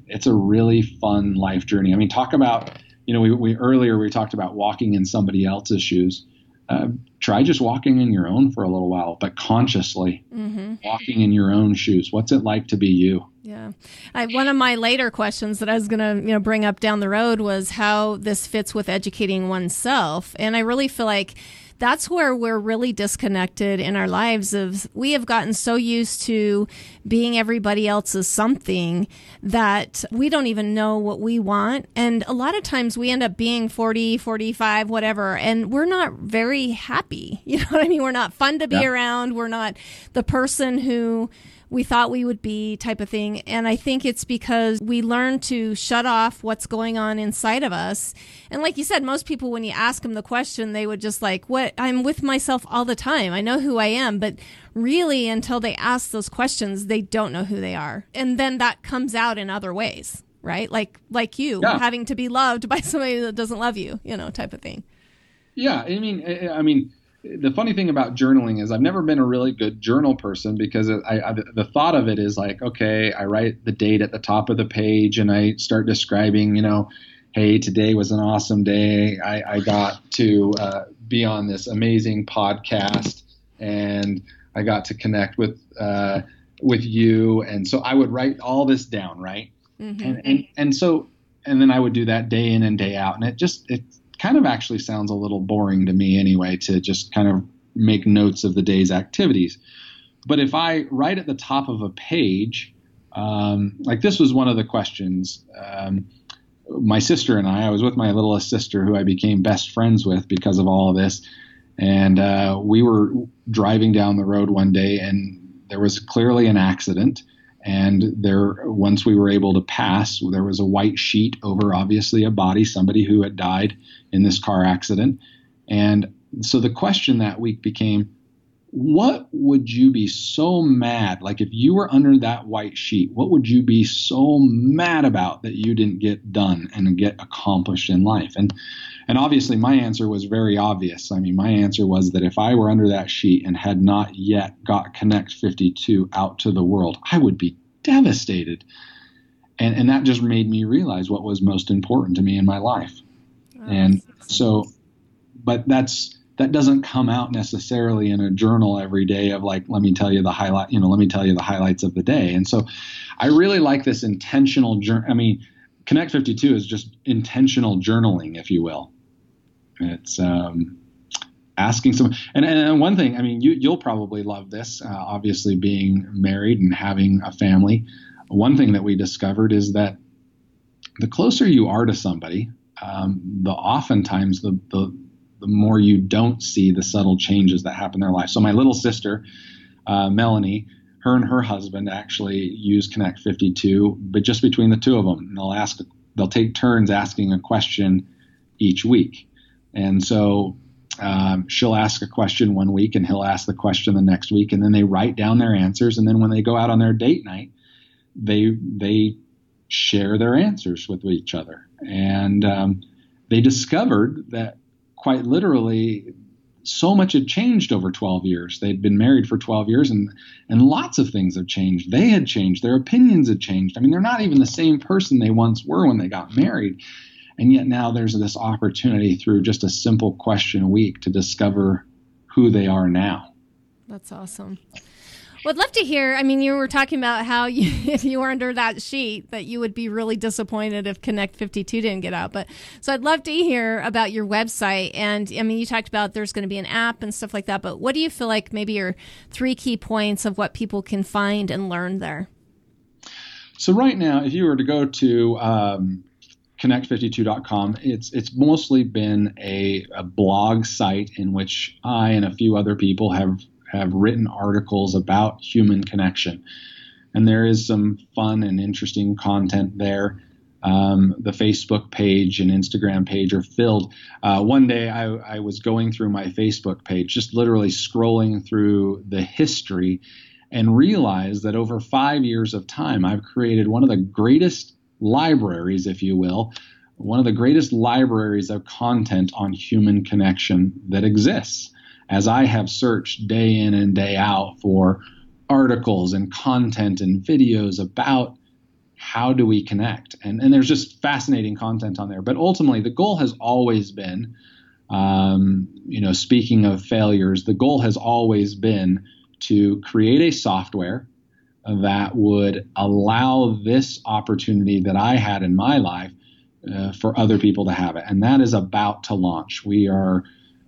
it's a really fun life journey. I mean, talk about, you know, we, we earlier we talked about walking in somebody else's shoes. Uh, try just walking in your own for a little while, but consciously mm-hmm. walking in your own shoes. What's it like to be you? Yeah. I, one of my later questions that I was going to you know, bring up down the road was how this fits with educating oneself. And I really feel like that's where we're really disconnected in our lives. Of we have gotten so used to being everybody else's something that we don't even know what we want. And a lot of times we end up being forty, forty-five, whatever, and we're not very happy. You know what I mean? We're not fun to be yeah. around. We're not the person who we thought we would be, type of thing. And I think it's because we learn to shut off what's going on inside of us. And like you said, most people, when you ask them the question, they would just like, what? I'm with myself all the time. I know who I am. But really, until they ask those questions, they don't know who they are. And then that comes out in other ways, right? Like, like you yeah. having to be loved by somebody that doesn't love you, you know, type of thing. Yeah. I mean, I mean, the funny thing about journaling is I've never been a really good journal person because I, I, the thought of it is like, okay, I write the date at the top of the page and I start describing, you know, hey, today was an awesome day. I, I got to uh, be on this amazing podcast and I got to connect with uh, with you. And so I would write all this down, right? Mm-hmm. And, and and so and then I would do that day in and day out, and it just it. kind of actually sounds a little boring to me anyway, to just kind of make notes of the day's activities. But if I write at the top of a page, um, like this was one of the questions, um, my sister and I, I was with my littlest sister who I became best friends with because of all of this. And uh, we were driving down the road one day and there was clearly an accident. And there, once we were able to pass, there was a white sheet over, obviously, a body, somebody who had died in this car accident. And so the question that week became, what would you be so mad? Like if you were under that white sheet, what would you be so mad about that you didn't get done and get accomplished in life? And and obviously my answer was very obvious. I mean, my answer was that if I were under that sheet and had not yet got Connect fifty-two out to the world, I would be devastated. And and that just made me realize what was most important to me in my life. Oh, and so, but that's, that doesn't come out necessarily in a journal every day of like, let me tell you the highlight, you know, let me tell you the highlights of the day. And so I really like this intentional journal. I mean, Connect fifty-two is just intentional journaling, if you will. It's um, asking someone. And, and one thing, I mean, you, you'll probably love this, uh, obviously being married and having a family. One thing that we discovered is that the closer you are to somebody, um, the oftentimes the, the, the more you don't see the subtle changes that happen in their life. So my little sister, uh, Melanie, her and her husband actually use Connect fifty-two, but just between the two of them, and they'll ask, they'll take turns asking a question each week. And so um, she'll ask a question one week and he'll ask the question the next week. And then they write down their answers. And then when they go out on their date night, they, they share their answers with each other. And um, they discovered that, quite literally, so much had changed over twelve years. They'd been married for twelve years, and, and lots of things have changed. They had changed. Their opinions had changed. I mean, they're not even the same person they once were when they got married. And yet now there's this opportunity through just a simple question a week to discover who they are now. That's awesome. Would love to hear. I mean, you were talking about how you, if you were under that sheet, that you would be really disappointed if Connect fifty-two didn't get out. But so I'd love to hear about your website. And I mean, you talked about there's going to be an app and stuff like that. But what do you feel like maybe are three key points of what people can find and learn there? So right now, if you were to go to um, connect fifty-two dot com, it's it's mostly been a, a blog site in which I and a few other people have have written articles about human connection. And there is some fun and interesting content there. Um, the Facebook page and Instagram page are filled. Uh, one day I, I was going through my Facebook page, just literally scrolling through the history, and realized that over five years of time, I've created one of the greatest libraries, if you will, one of the greatest libraries of content on human connection that exists. As I have searched day in and day out for articles and content and videos about how do we connect. And, and there's just fascinating content on there. But ultimately, the goal has always been, um, you know, speaking of failures, the goal has always been to create a software that would allow this opportunity that I had in my life uh, for other people to have it. And that is about to launch. We are...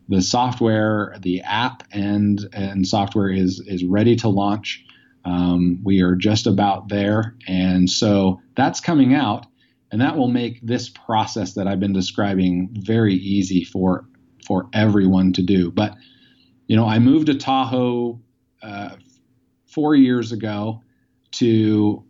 The software, the app and and software is is ready to launch. Um, we are just about there. And so that's coming out, and that will make this process that I've been describing very easy for for everyone to do. But, you know, I moved to Tahoe uh, four years ago to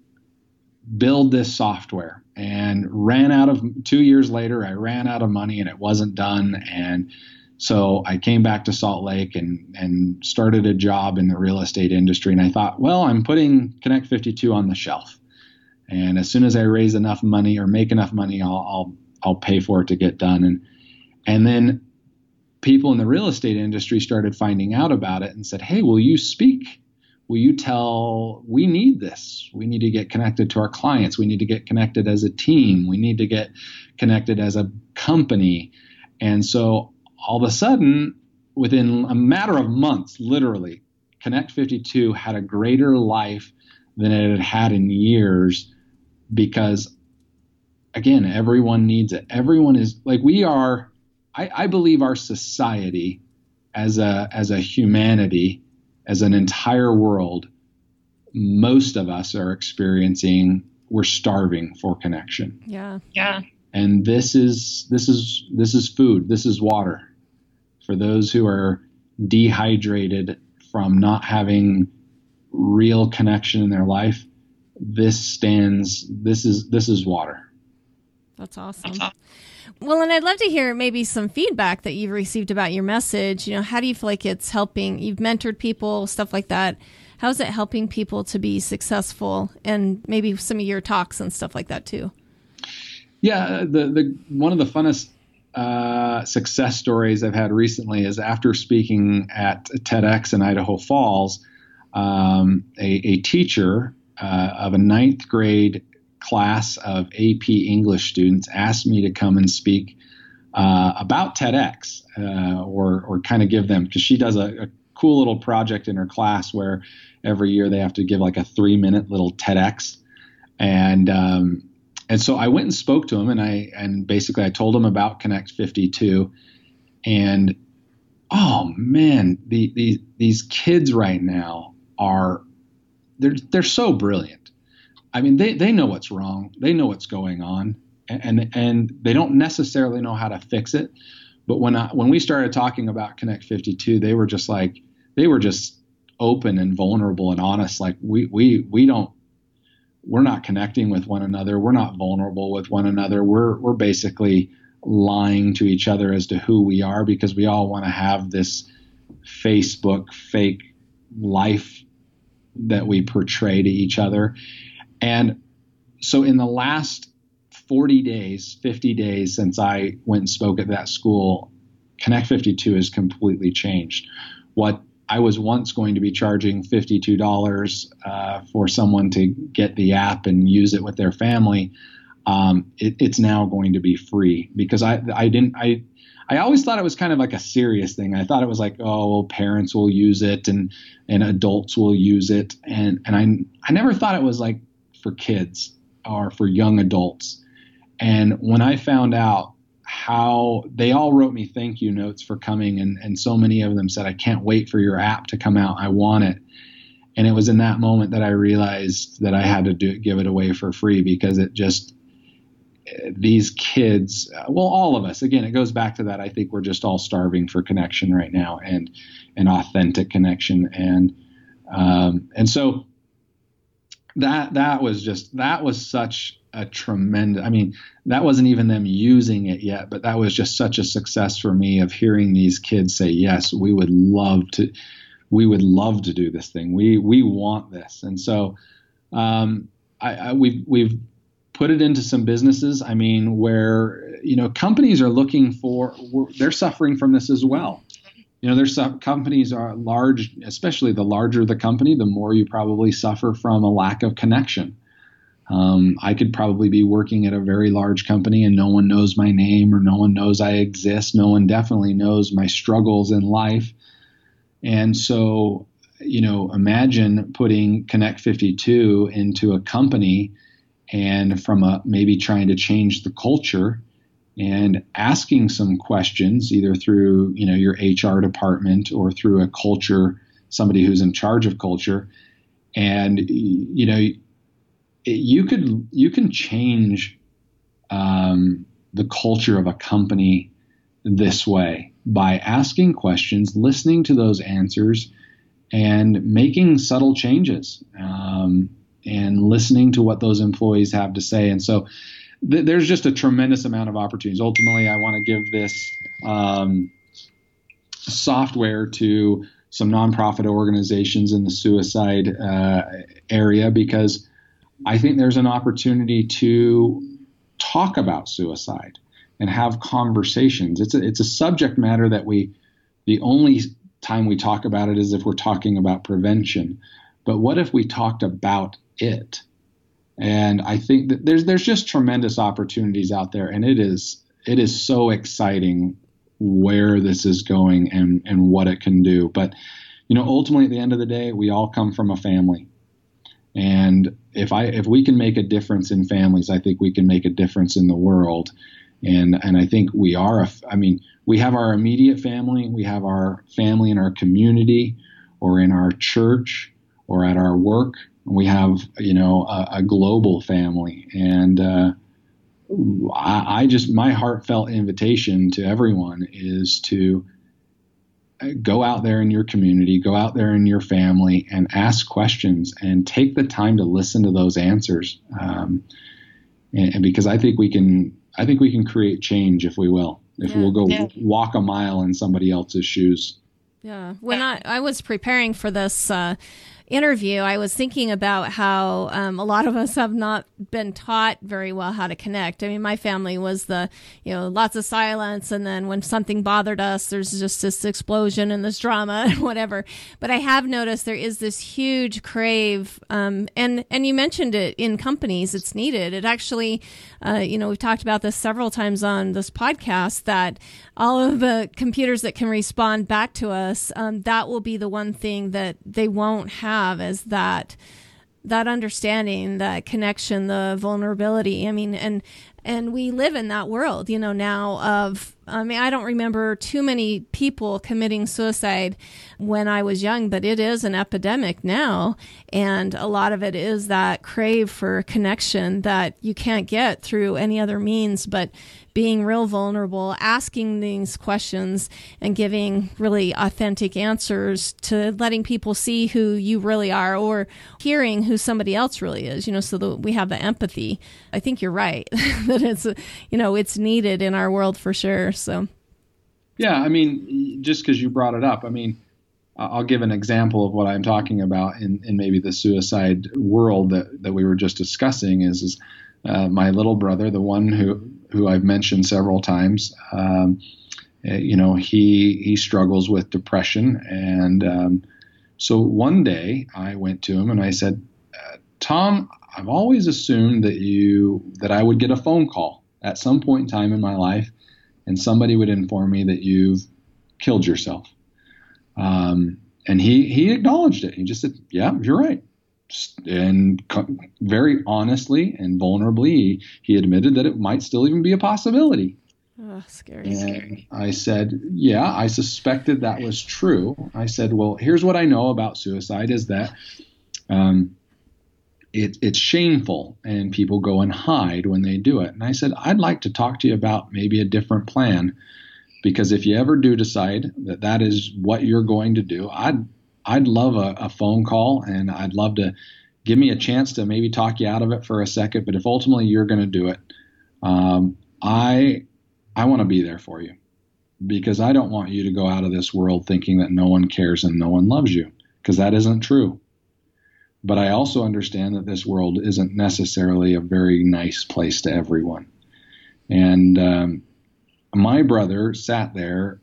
build this software, and ran out of two years later, I ran out of money and it wasn't done. And so I came back to Salt Lake and, and started a job in the real estate industry. And I thought, well, I'm putting Connect fifty-two on the shelf. And as soon as I raise enough money or make enough money, I'll I'll, I'll pay for it to get done. And, and then people in the real estate industry started finding out about it and said, hey, will you speak? Will you tell, we need this. We need to get connected to our clients. We need to get connected as a team. We need to get connected as a company. And so all of a sudden, within a matter of months, literally, Connect fifty-two had a greater life than it had had in years because, again, everyone needs it. Everyone is like we are. I, I believe our society as a as a humanity, as an entire world, most of us are experiencing we're starving for connection. Yeah. Yeah. And this is this is this is food. This is water for those who are dehydrated from not having real connection in their life. This stands. This is this is water. That's awesome. Well, and I'd love to hear maybe some feedback that you've received about your message. You know, how do you feel like it's helping? You've mentored people, stuff like that. How is it helping people to be successful? And maybe some of your talks and stuff like that too. Yeah, the, the one of the funnest uh, success stories I've had recently is after speaking at TEDx in Idaho Falls, um, a, a teacher uh, of a ninth grade class of A P English students asked me to come and speak uh, about TEDx uh, or, or kind of give them, because she does a, a cool little project in her class where every year they have to give like a three-minute little TEDx. And um And so I went and spoke to him, and I and basically I told him about Connect fifty-two, and oh man, the, the these kids right now are they're they're so brilliant. I mean, they, they know what's wrong, they know what's going on, and, and and they don't necessarily know how to fix it. But when I when we started talking about Connect fifty-two, they were just like they were just open and vulnerable and honest. Like we we we don't. We're not connecting with one another. We're not vulnerable with one another. We're we're basically lying to each other as to who we are because we all want to have this Facebook fake life that we portray to each other. And so in the last forty days, fifty days since I went and spoke at that school, Connect fifty-two has completely changed. What I was once going to be charging fifty-two dollars uh, for someone to get the app and use it with their family. Um, it, it's now going to be free because I, I didn't, I, I always thought it was kind of like a serious thing. I thought it was like, oh, well, parents will use it and and adults will use it. And and I I never thought it was like for kids or for young adults. And when I found out how they all wrote me thank you notes for coming, and, and so many of them said, I can't wait for your app to come out. I want it. And it was in that moment that I realized that I had to do, give it away for free, because it just, these kids, well, all of us, again, it goes back to that. I think we're just all starving for connection right now, and an authentic connection. And, um, and so that, that was just, that was such a tremendous, I mean, that wasn't even them using it yet, but that was just such a success for me of hearing these kids say, yes, we would love to, we would love to do this thing. We, we want this. And so, um, I, I we've, we've, put it into some businesses. I mean, where, you know, companies are looking for, they're suffering from this as well. You know, there's some companies are large, especially the larger the company, the more you probably suffer from a lack of connection. Um, I could probably be working at a very large company and no one knows my name, or no one knows I exist. No one definitely knows my struggles in life. And so, you know, imagine putting Connect fifty-two into a company, and from a, maybe trying to change the culture and asking some questions, either through, you know, your H R department or through a culture, somebody who's in charge of culture. And, you know, you could, you can change um, the culture of a company this way by asking questions, listening to those answers, and making subtle changes. Um, and listening to what those employees have to say. And so th- there's just a tremendous amount of opportunities. Ultimately, I want to give this um, software to some nonprofit organizations in the suicide uh, area, because I think there's an opportunity to talk about suicide and have conversations. It's a, it's a subject matter that we, the only time we talk about it is if we're talking about prevention. But what if we talked about it? And I think that there's there's just tremendous opportunities out there, and it is it is so exciting where this is going and and what it can do. But you know, ultimately, at the end of the day, we all come from a family, and if I if we can make a difference in families, I think we can make a difference in the world. And and I think we are. A, I mean, we have our immediate family, we have our family in our community, or in our church, or at our work. We have, you know, a, a global family. And uh, I, I just, my heartfelt invitation to everyone is to go out there in your community, go out there in your family, and ask questions and take the time to listen to those answers. Um, and, and because I think we can, I think we can create change if we will, if yeah, we'll go yeah. walk a mile in somebody else's shoes. Yeah. When I, I was preparing for this uh, interview, I was thinking about how um, a lot of us have not been taught very well how to connect. I mean, my family was the, you know, lots of silence. And then when something bothered us, there's just this explosion and this drama and whatever. But I have noticed there is this huge crave. Um, and, and you mentioned it in companies, it's needed. It actually, uh, you know, we've talked about this several times on this podcast, that all of the computers that can respond back to us, Um, that will be the one thing that they won't have, is that that understanding, that connection, the vulnerability. I mean, and and we live in that world, you know, now of, I mean, I don't remember too many people committing suicide when I was young, but it is an epidemic now. And a lot of it is that crave for connection that you can't get through any other means, but being real vulnerable, asking these questions, and giving really authentic answers, to letting people see who you really are, or hearing who somebody else really is, you know, so that we have the empathy. I think you're right. That it's, you know, it's needed in our world for sure. So, yeah, I mean, just because you brought it up, I mean, I'll give an example of what I'm talking about in, in maybe the suicide world that, that we were just discussing is, is uh, my little brother, the one who, who I've mentioned several times, um, you know, he, he struggles with depression. And um, so one day I went to him and I said, uh, Tom, I've always assumed that you that I would get a phone call at some point in time in my life and somebody would inform me that you've killed yourself. Um, and he, he acknowledged it. He just said, yeah, you're right. And very honestly and vulnerably, he admitted that it might still even be a possibility. Oh, scary, and scary. I said, yeah, I suspected that was true. I said, well, here's what I know about suicide is that um, it, it's shameful and people go and hide when they do it. And I said, I'd like to talk to you about maybe a different plan, because if you ever do decide that that is what you're going to do, I'd I'd love a, a phone call, and I'd love to give me a chance to maybe talk you out of it for a second. But if ultimately you're going to do it, um, I I want to be there for you, because I don't want you to go out of this world thinking that no one cares and no one loves you, because that isn't true. But I also understand that this world isn't necessarily a very nice place to everyone. And um, my brother sat there,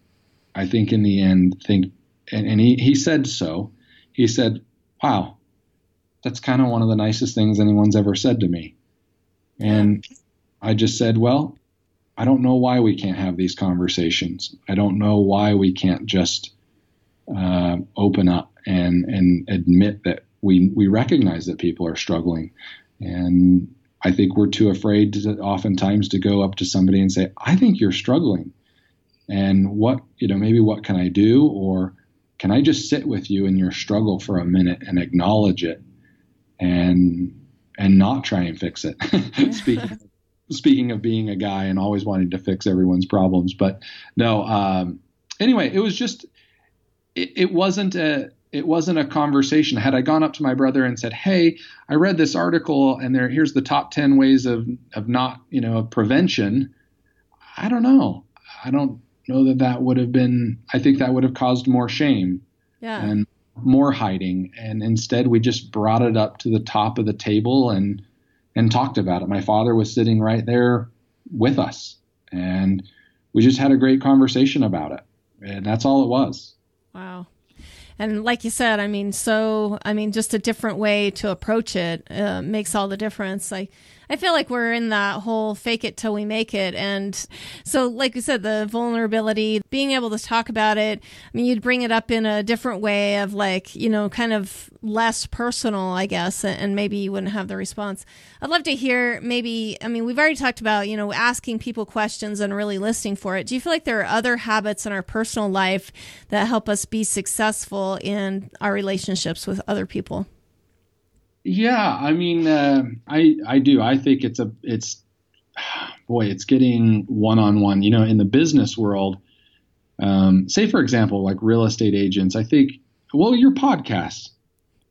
I think in the end, think. And, and he, he said so. He said, wow, that's kind of one of the nicest things anyone's ever said to me. And I just said, well, I don't know why we can't have these conversations. I don't know why we can't just uh, open up and, and admit that we, we recognize that people are struggling. And I think we're too afraid to, oftentimes to go up to somebody and say, I think you're struggling. And what, you know, maybe what can I do? Or can I just sit with you in your struggle for a minute and acknowledge it, and and not try and fix it? Speaking, of, speaking of being a guy and always wanting to fix everyone's problems, but no. Um, anyway, it was just it, it wasn't a it wasn't a conversation. Had I gone up to my brother and said, "Hey, I read this article, and there here's the top ten ways of of not you know of prevention," I don't know. I don't. know that that would have been, I think that would have caused more shame yeah. and more hiding. And instead we just brought it up to the top of the table and, and talked about it. My father was sitting right there with us, and we just had a great conversation about it. And that's all it was. Wow. And like you said, I mean, so, I mean, just a different way to approach it uh, makes all the difference. I, I feel like we're in that whole fake it till we make it. And so, like you said, the vulnerability, being able to talk about it, I mean, you'd bring it up in a different way of like, you know, kind of less personal, I guess, and maybe you wouldn't have the response. I'd love to hear maybe, I mean, we've already talked about, you know, asking people questions and really listening for it. Do you feel like there are other habits in our personal life that help us be successful in our relationships with other people? Yeah, I mean, uh, I I do. I think it's a it's boy, it's getting one on one. You know, in the business world, um, say for example, like real estate agents. I think, well, your podcast,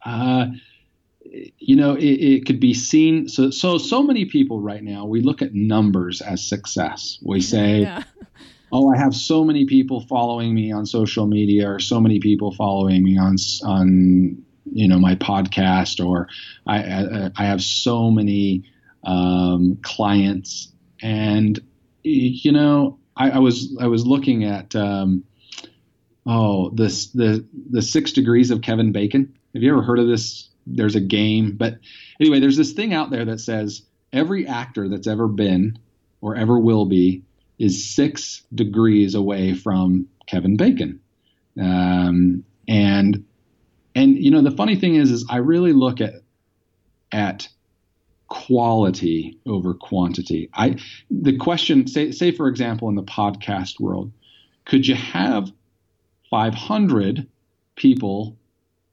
uh, you know, it, it could be seen. So so so many people right now, we look at numbers as success. We say. Yeah. Oh, I have so many people following me on social media, or so many people following me on on you know my podcast, or I I, I have so many um, clients, and you know I, I was I was looking at um, oh this the the six degrees of Kevin Bacon. Have you ever heard of this? There's a game, but anyway, there's this thing out there that says every actor that's ever been or ever will be is six degrees away from Kevin Bacon. Um, and, and, you know, the funny thing is, is I really look at, at quality over quantity. I, the question, say, say for example, in the podcast world, could you have five hundred people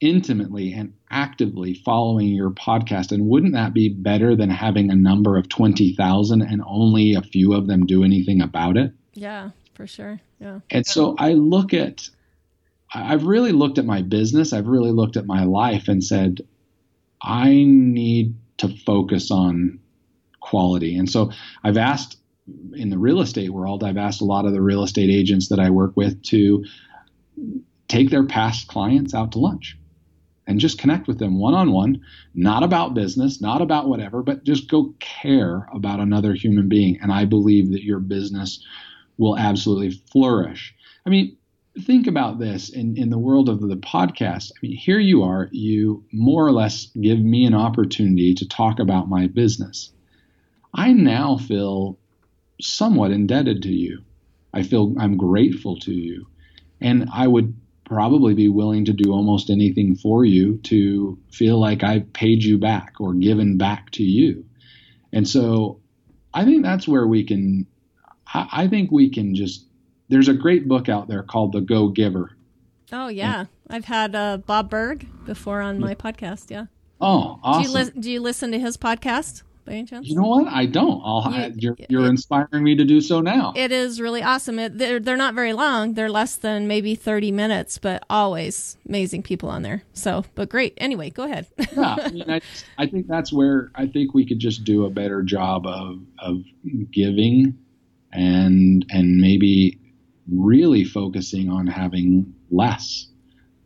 intimately and actively following your podcast, and wouldn't that be better than having a number of twenty thousand and only a few of them do anything about it? Yeah, for sure. Yeah. And so I look at, I've really looked at my business. I've really looked at my life and said, I need to focus on quality. And so I've asked in the real estate world, I've asked a lot of the real estate agents that I work with to take their past clients out to lunch. And just connect with them one-on-one, not about business, not about whatever, but just go care about another human being. And I believe that your business will absolutely flourish. I mean, think about this in, in the world of the podcast. I mean, here you are, you more or less give me an opportunity to talk about my business. I now feel somewhat indebted to you I feel I'm grateful to you. And I would probably be willing to do almost anything for you to feel like I've paid you back or given back to you. And so I think that's where we can, I think we can just, there's a great book out there called The Go-Giver. Oh, yeah. And, I've had uh, Bob Berg before on my podcast, yeah. Oh, awesome. Do you, li- do you listen to his podcast by any chance? You know what? I don't. I'll, you, I, you're, you're it, inspiring me to do so now. It is really awesome. It, they're, they're not very long. They're less than maybe thirty minutes, but always amazing people on there. So, but great. Anyway, go ahead. Yeah, I mean, I, I think that's where I think we could just do a better job of of giving and and maybe really focusing on having less.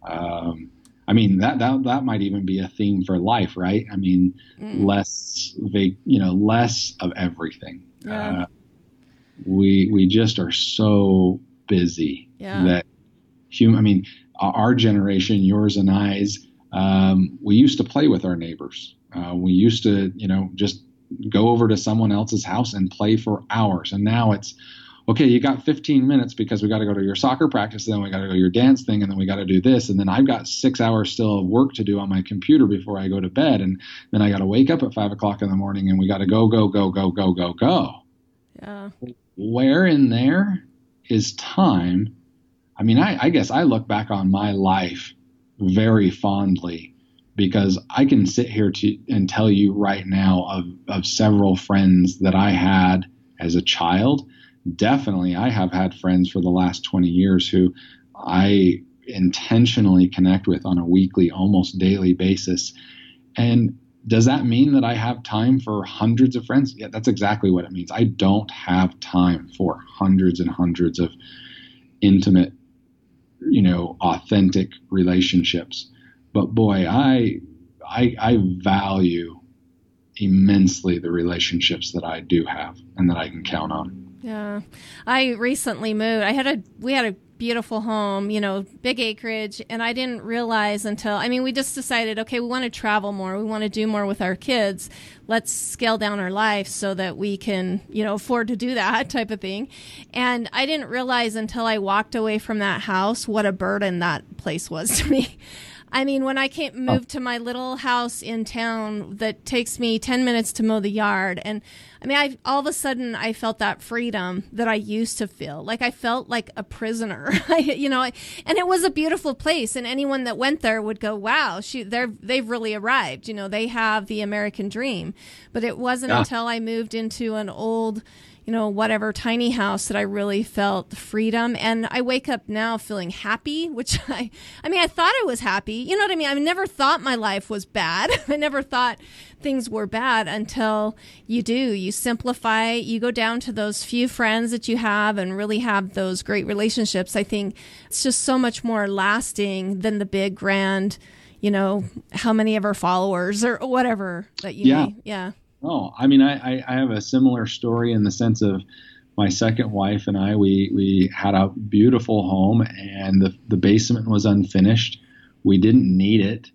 Um, I mean, that, that, that might even be a theme for life, right? I mean, mm. less, vac- you know, less of everything. Yeah. Uh, we, we just are so busy yeah. that human, I mean, our generation, yours and I's, um, we used to play with our neighbors. Uh, we used to, you know, just go over to someone else's house and play for hours. And now it's, okay, you got fifteen minutes because we got to go to your soccer practice, and then we got to go to your dance thing, and then we got to do this, and then I've got six hours still of work to do on my computer before I go to bed, and then I got to wake up at five o'clock in the morning, and we got to go, go, go, go, go, go, go. Yeah. Where in there is time? I mean, I, I guess I look back on my life very fondly because I can sit here to, and tell you right now of, of several friends that I had as a child. Definitely, I have had friends for the last twenty years who I intentionally connect with on a weekly, almost daily basis. And does that mean that I have time for hundreds of friends? Yeah, that's exactly what it means. I don't have time for hundreds and hundreds of intimate, you know, authentic relationships. But boy, I I, I value immensely the relationships that I do have and that I can count on. Yeah. I recently moved. I had a, we had a beautiful home, you know, big acreage. And I didn't realize until, I mean, we just decided, okay, we want to travel more. We want to do more with our kids. Let's scale down our life so that we can, you know, afford to do that type of thing. And I didn't realize until I walked away from that house, what a burden that place was to me. I mean, when I can't move to my little house in town that takes me ten minutes to mow the yard. And I mean, I all of a sudden I felt that freedom that I used to feel. Like I felt like a prisoner, I, you know, I, and it was a beautiful place. And anyone that went there would go, wow, she, they're, they've really arrived. You know, they have the American dream. But it wasn't yeah. until I moved into an old, you know, whatever tiny house that I really felt freedom. And I wake up now feeling happy, which I, I mean, I thought I was happy. You know what I mean? I never thought my life was bad. I never thought things were bad until you do. You simplify, you go down to those few friends that you have and really have those great relationships. I think it's just so much more lasting than the big, grand, you know, how many of our followers or whatever that you yeah. need. Yeah. Oh, I mean, I, I, I have a similar story in the sense of my second wife and I, we, we had a beautiful home and the, the basement was unfinished. We didn't need it.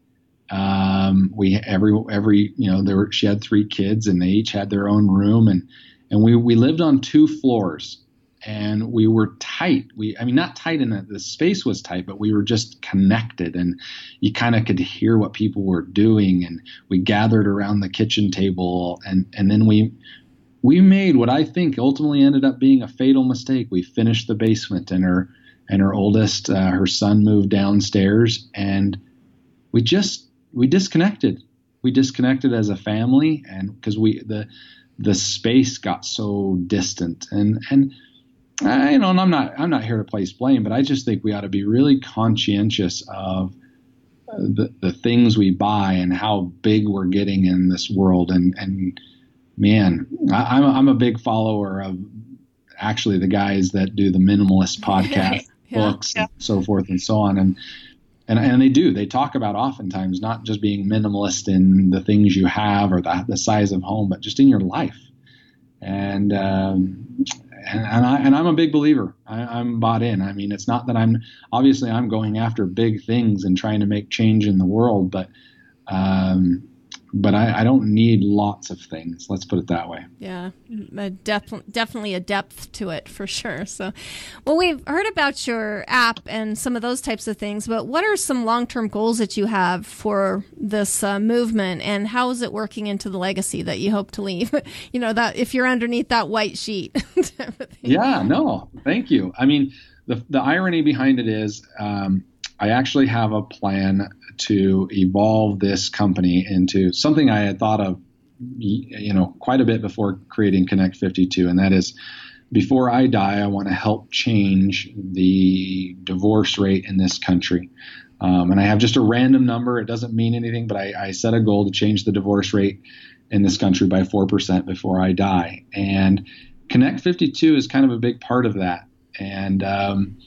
Um, we, every, every, you know, there were, she had three kids and they each had their own room and, and we, we lived on two floors and we were tight. We, I mean, not tight in that the space was tight, but we were just connected and you kind of could hear what people were doing. And we gathered around the kitchen table and, and then we, we made what I think ultimately ended up being a fatal mistake. We finished the basement and her, and her oldest, uh, her son moved downstairs and we just, we disconnected. We disconnected as a family. And cause we, the, the space got so distant and, and, I, you know, and I'm not, I'm not here to place blame, but I just think we ought to be really conscientious of the, the things we buy and how big we're getting in this world. And, and man, I, I'm, a, I'm a big follower of actually the guys that do the minimalist podcast yeah, books yeah. and so forth and so on. And, and, and they do, they talk about oftentimes not just being minimalist in the things you have or the, the size of home, but just in your life. And, um, And, and, I, and I'm a big believer. I, I'm bought in. I mean, it's not that I'm – obviously, I'm going after big things and trying to make change in the world. But um, but I, I don't need lots of things. Let's put it that way. Yeah, a def- definitely a depth to it for sure. So, well, we've heard about your app and some of those types of things, but what are some long-term goals that you have for this uh, movement, and how is it working into the legacy that you hope to leave? You know, that if you're underneath that white sheet. Yeah, no, thank you. I mean, the the irony behind it is, um, I actually have a plan to evolve this company into something I had thought of, you know, quite a bit before creating Connect fifty-two. And that is, before I die, I want to help change the divorce rate in this country. Um, and I have just a random number. It doesn't mean anything, but I, I set a goal to change the divorce rate in this country by four percent before I die. And Connect fifty-two is kind of a big part of that. And, um,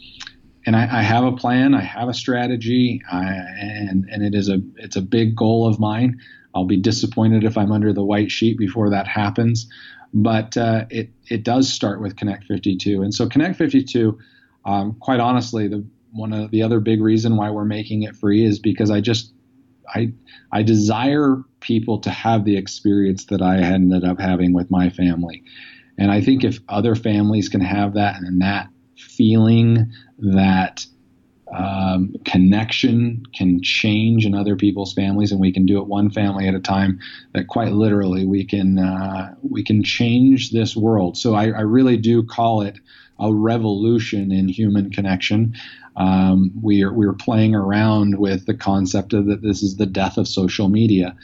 And I, I have a plan. I have a strategy, I, and and it is a it's a big goal of mine. I'll be disappointed if I'm under the white sheet before that happens, but uh, it it does start with Connect fifty-two. And so Connect fifty-two, um, quite honestly, the one of the other big reason why we're making it free is because I just I I desire people to have the experience that I ended up having with my family, and I think if other families can have that and that feeling, that um, connection can change in other people's families, and we can do it one family at a time, that quite literally we can uh, we can change this world. So I, I really do call it a revolution in human connection. Um, we are, we're playing around with the concept of that this is the death of social media.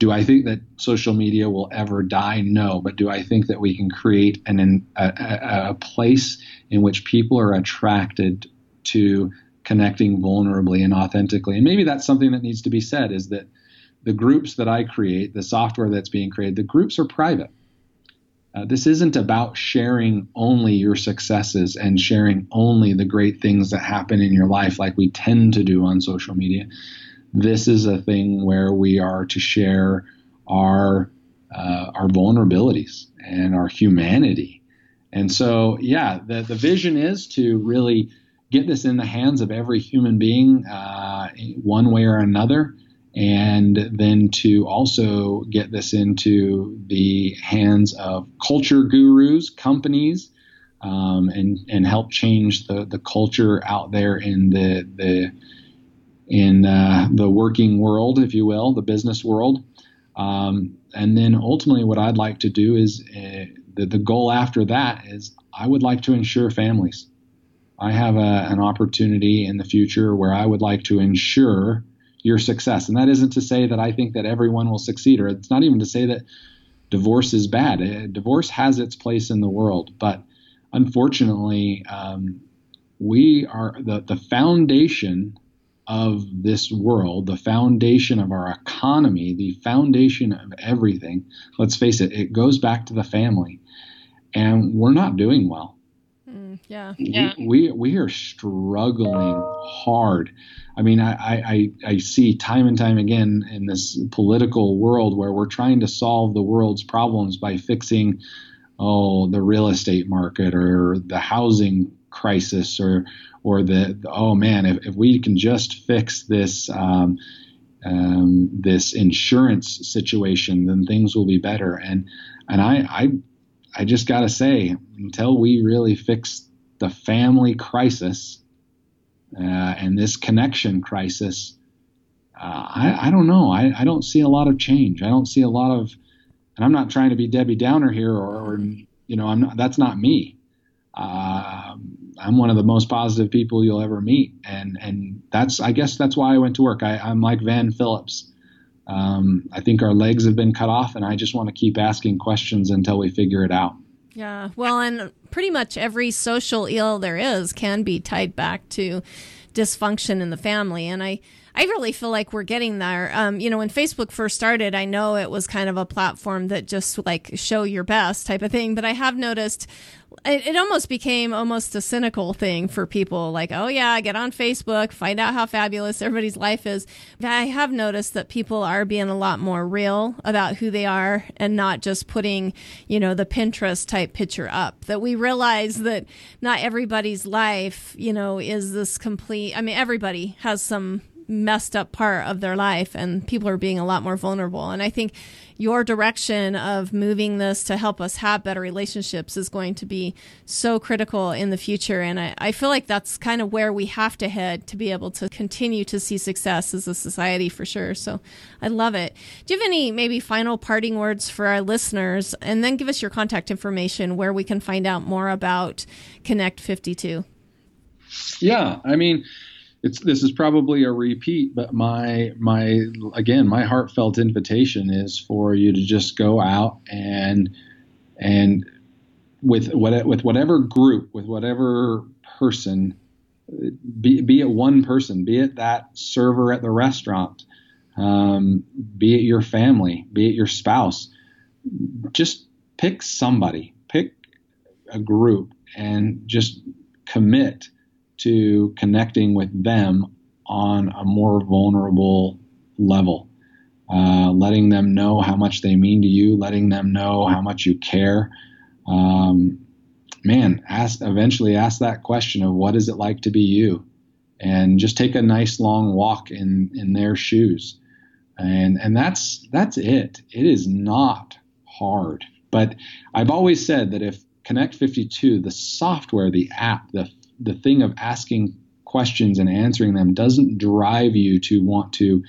Do I think that social media will ever die? No. But do I think that we can create an, a, a place in which people are attracted to connecting vulnerably and authentically? And maybe that's something that needs to be said, is that the groups that I create, the software that's being created, the groups are private. Uh, this isn't about sharing only your successes and sharing only the great things that happen in your life like we tend to do on social media. This is a thing where we are to share our uh, our vulnerabilities and our humanity. And so, yeah, the, the vision is to really get this in the hands of every human being uh, one way or another, and then to also get this into the hands of culture gurus, companies, um, and, and help change the, the culture out there in the the in uh, the working world, if you will, the business world. Um, and then ultimately what I'd like to do is, uh, the, the goal after that is, I would like to ensure families. I have a, an opportunity in the future where I would like to ensure your success. And that isn't to say that I think that everyone will succeed, or it's not even to say that divorce is bad. Divorce has its place in the world, but unfortunately, um, we are the, the foundation of this world, the foundation of our economy, the foundation of everything. Let's face it, it goes back to the family, and we're not doing well. Mm, yeah. We, yeah. we we are struggling hard. I mean, I, I, I see time and time again in this political world where we're trying to solve the world's problems by fixing, oh, the real estate market or the housing crisis, or or the, the oh man, if, if we can just fix this um, um, this insurance situation, then things will be better. And and I I, I just got to say, until we really fix the family crisis uh, and this connection crisis, uh, I I don't know. I, I don't see a lot of change. I don't see a lot of, and I'm not trying to be Debbie Downer here, or, or you know, I'm not. That's not me. Uh, I'm one of the most positive people you'll ever meet. And, and that's, I guess that's why I went to work. I, I'm like Van Phillips. Um, I think our legs have been cut off, and I just want to keep asking questions until we figure it out. Yeah. Well, and pretty much every social ill there is can be tied back to dysfunction in the family. And I, I really feel like we're getting there. Um, you know, when Facebook first started, I know it was kind of a platform that just like show your best type of thing. But I have noticed it, it almost became almost a cynical thing for people, like, oh, yeah, get on Facebook, find out how fabulous everybody's life is. But I have noticed that people are being a lot more real about who they are and not just putting, you know, the Pinterest type picture up, that we realize that not everybody's life, you know, is this complete. I mean, everybody has some messed up part of their life, and people are being a lot more vulnerable. And I think your direction of moving this to help us have better relationships is going to be so critical in the future. And I, I feel like that's kind of where we have to head to be able to continue to see success as a society, for sure. So I love it. Do you have any maybe final parting words for our listeners? And then give us your contact information where we can find out more about Connect fifty-two. Yeah, I mean, It's, this is probably a repeat, but my, my, again, my heartfelt invitation is for you to just go out and, and with what, with whatever group, with whatever person, be, be it one person, be it that server at the restaurant, um, be it your family, be it your spouse, just pick somebody, pick a group and just commit to connecting with them on a more vulnerable level, uh, letting them know how much they mean to you, letting them know how much you care. Um, man, ask, eventually ask that question of what is it like to be you, and just take a nice long walk in, in their shoes. And, and that's, that's it. It is not hard, but I've always said that if Connect fifty-two, the software, the app, the the thing of asking questions and answering them doesn't drive you to want to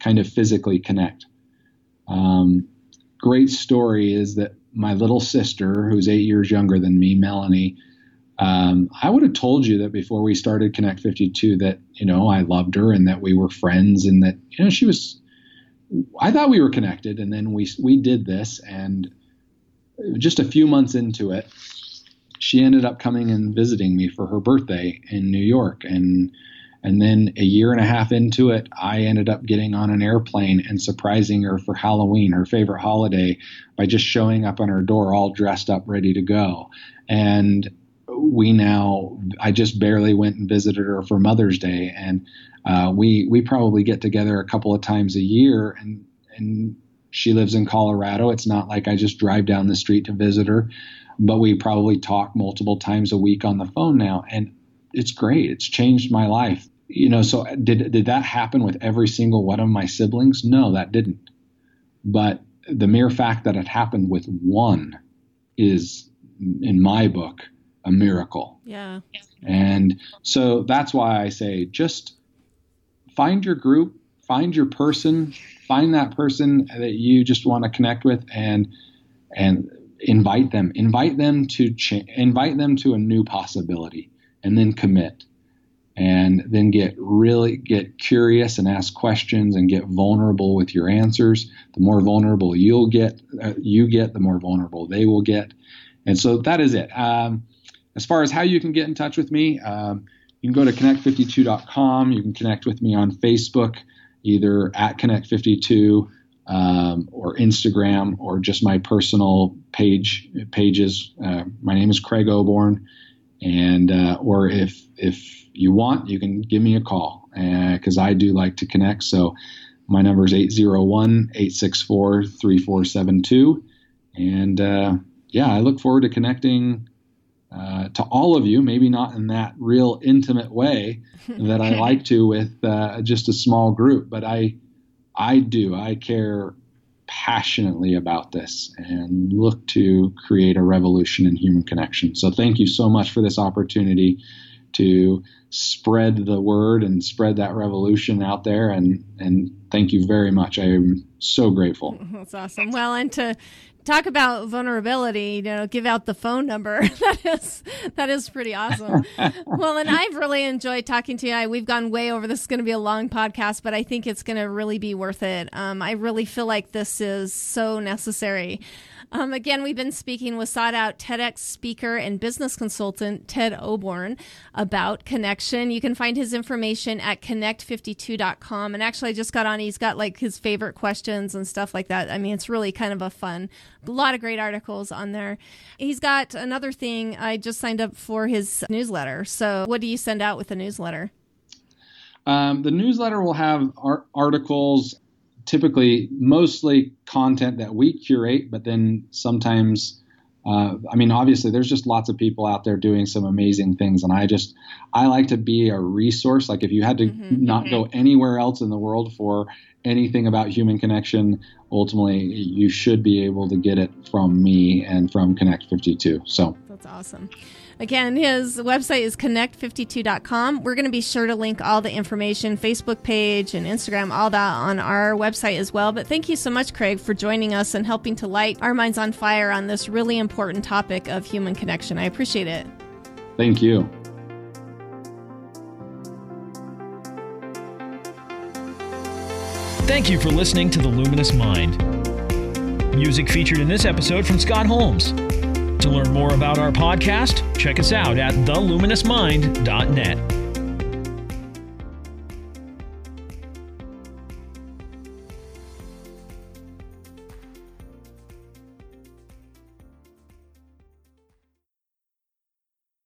kind of physically connect. Um, great story is that my little sister, who's eight years younger than me, Melanie, um, I would have told you that before we started Connect fifty-two that, you know, I loved her and that we were friends and that, you know, she was, I thought we were connected. And then we, we did this, and just a few months into it, she ended up coming and visiting me for her birthday in New York. And and then a year and a half into it, I ended up getting on an airplane and surprising her for Halloween, her favorite holiday, by just showing up on her door all dressed up, ready to go. And we now, I just barely went and visited her for Mother's Day. And uh, we we probably get together a couple of times a year. And, and she lives in Colorado. It's not like I just drive down the street to visit her. But we probably talk multiple times a week on the phone now, and it's great. It's changed my life. You know, so did did that happen with every single one of my siblings? No, that didn't. But the mere fact that it happened with one is, in my book, a miracle. Yeah. And so that's why I say just find your group, find your person, find that person that you just want to connect with, and and invite them, invite them to cha- invite them to a new possibility, and then commit, and then get really get curious and ask questions and get vulnerable with your answers. The more vulnerable you'll get, uh, you get, the more vulnerable they will get. And so that is it. Um, as far as how you can get in touch with me, um, you can go to connect fifty-two dot com. You can connect with me on Facebook, either at Connect fifty-two, Um, or Instagram, or just my personal page pages. Uh, my name is Craig Oborn, and uh, or if if you want, you can give me a call, because uh, I do like to connect. So my number is eight zero one, eight six four, three four seven two, and uh, yeah, I look forward to connecting uh, to all of you. Maybe not in that real intimate way that I like to with uh, just a small group, but I. I do. I care passionately about this and look to create a revolution in human connection. So thank you so much for this opportunity to spread the word and spread that revolution out there. And, and thank you very much. I am so grateful. That's awesome. Well, and to talk about vulnerability, you know, give out the phone number. that is that is pretty awesome. Well, and I've really enjoyed talking to you. I, we've gone way over. This is going to be a long podcast, but I think it's going to really be worth it. Um, I really feel like this is so necessary. Um, again, we've been speaking with sought-out TEDx speaker and business consultant Ted Oborn about connection. You can find his information at connect fifty-two dot com. And actually, I just got on. He's got like his favorite questions and stuff like that. I mean, it's really kind of a fun. A lot of great articles on there. He's got another thing. I just signed up for his newsletter. So what do you send out with the newsletter? Um, the newsletter will have ar- articles, typically mostly content that we curate, but then sometimes Uh, I mean, obviously, there's just lots of people out there doing some amazing things. And I just, I like to be a resource. Like if you had to mm-hmm, not mm-hmm. go anywhere else in the world for anything about human connection, ultimately, you should be able to get it from me and from Connect fifty-two. So that's awesome. Again, his website is connect fifty-two dot com. We're going to be sure to link all the information, Facebook page and Instagram, all that on our website as well. But thank you so much, Craig, for joining us and helping to light our minds on fire on this really important topic of human connection. I appreciate it. Thank you. Thank you for listening to The Luminous Mind. Music featured in this episode from Scott Holmes. To learn more about our podcast, check us out at the luminous mind dot net.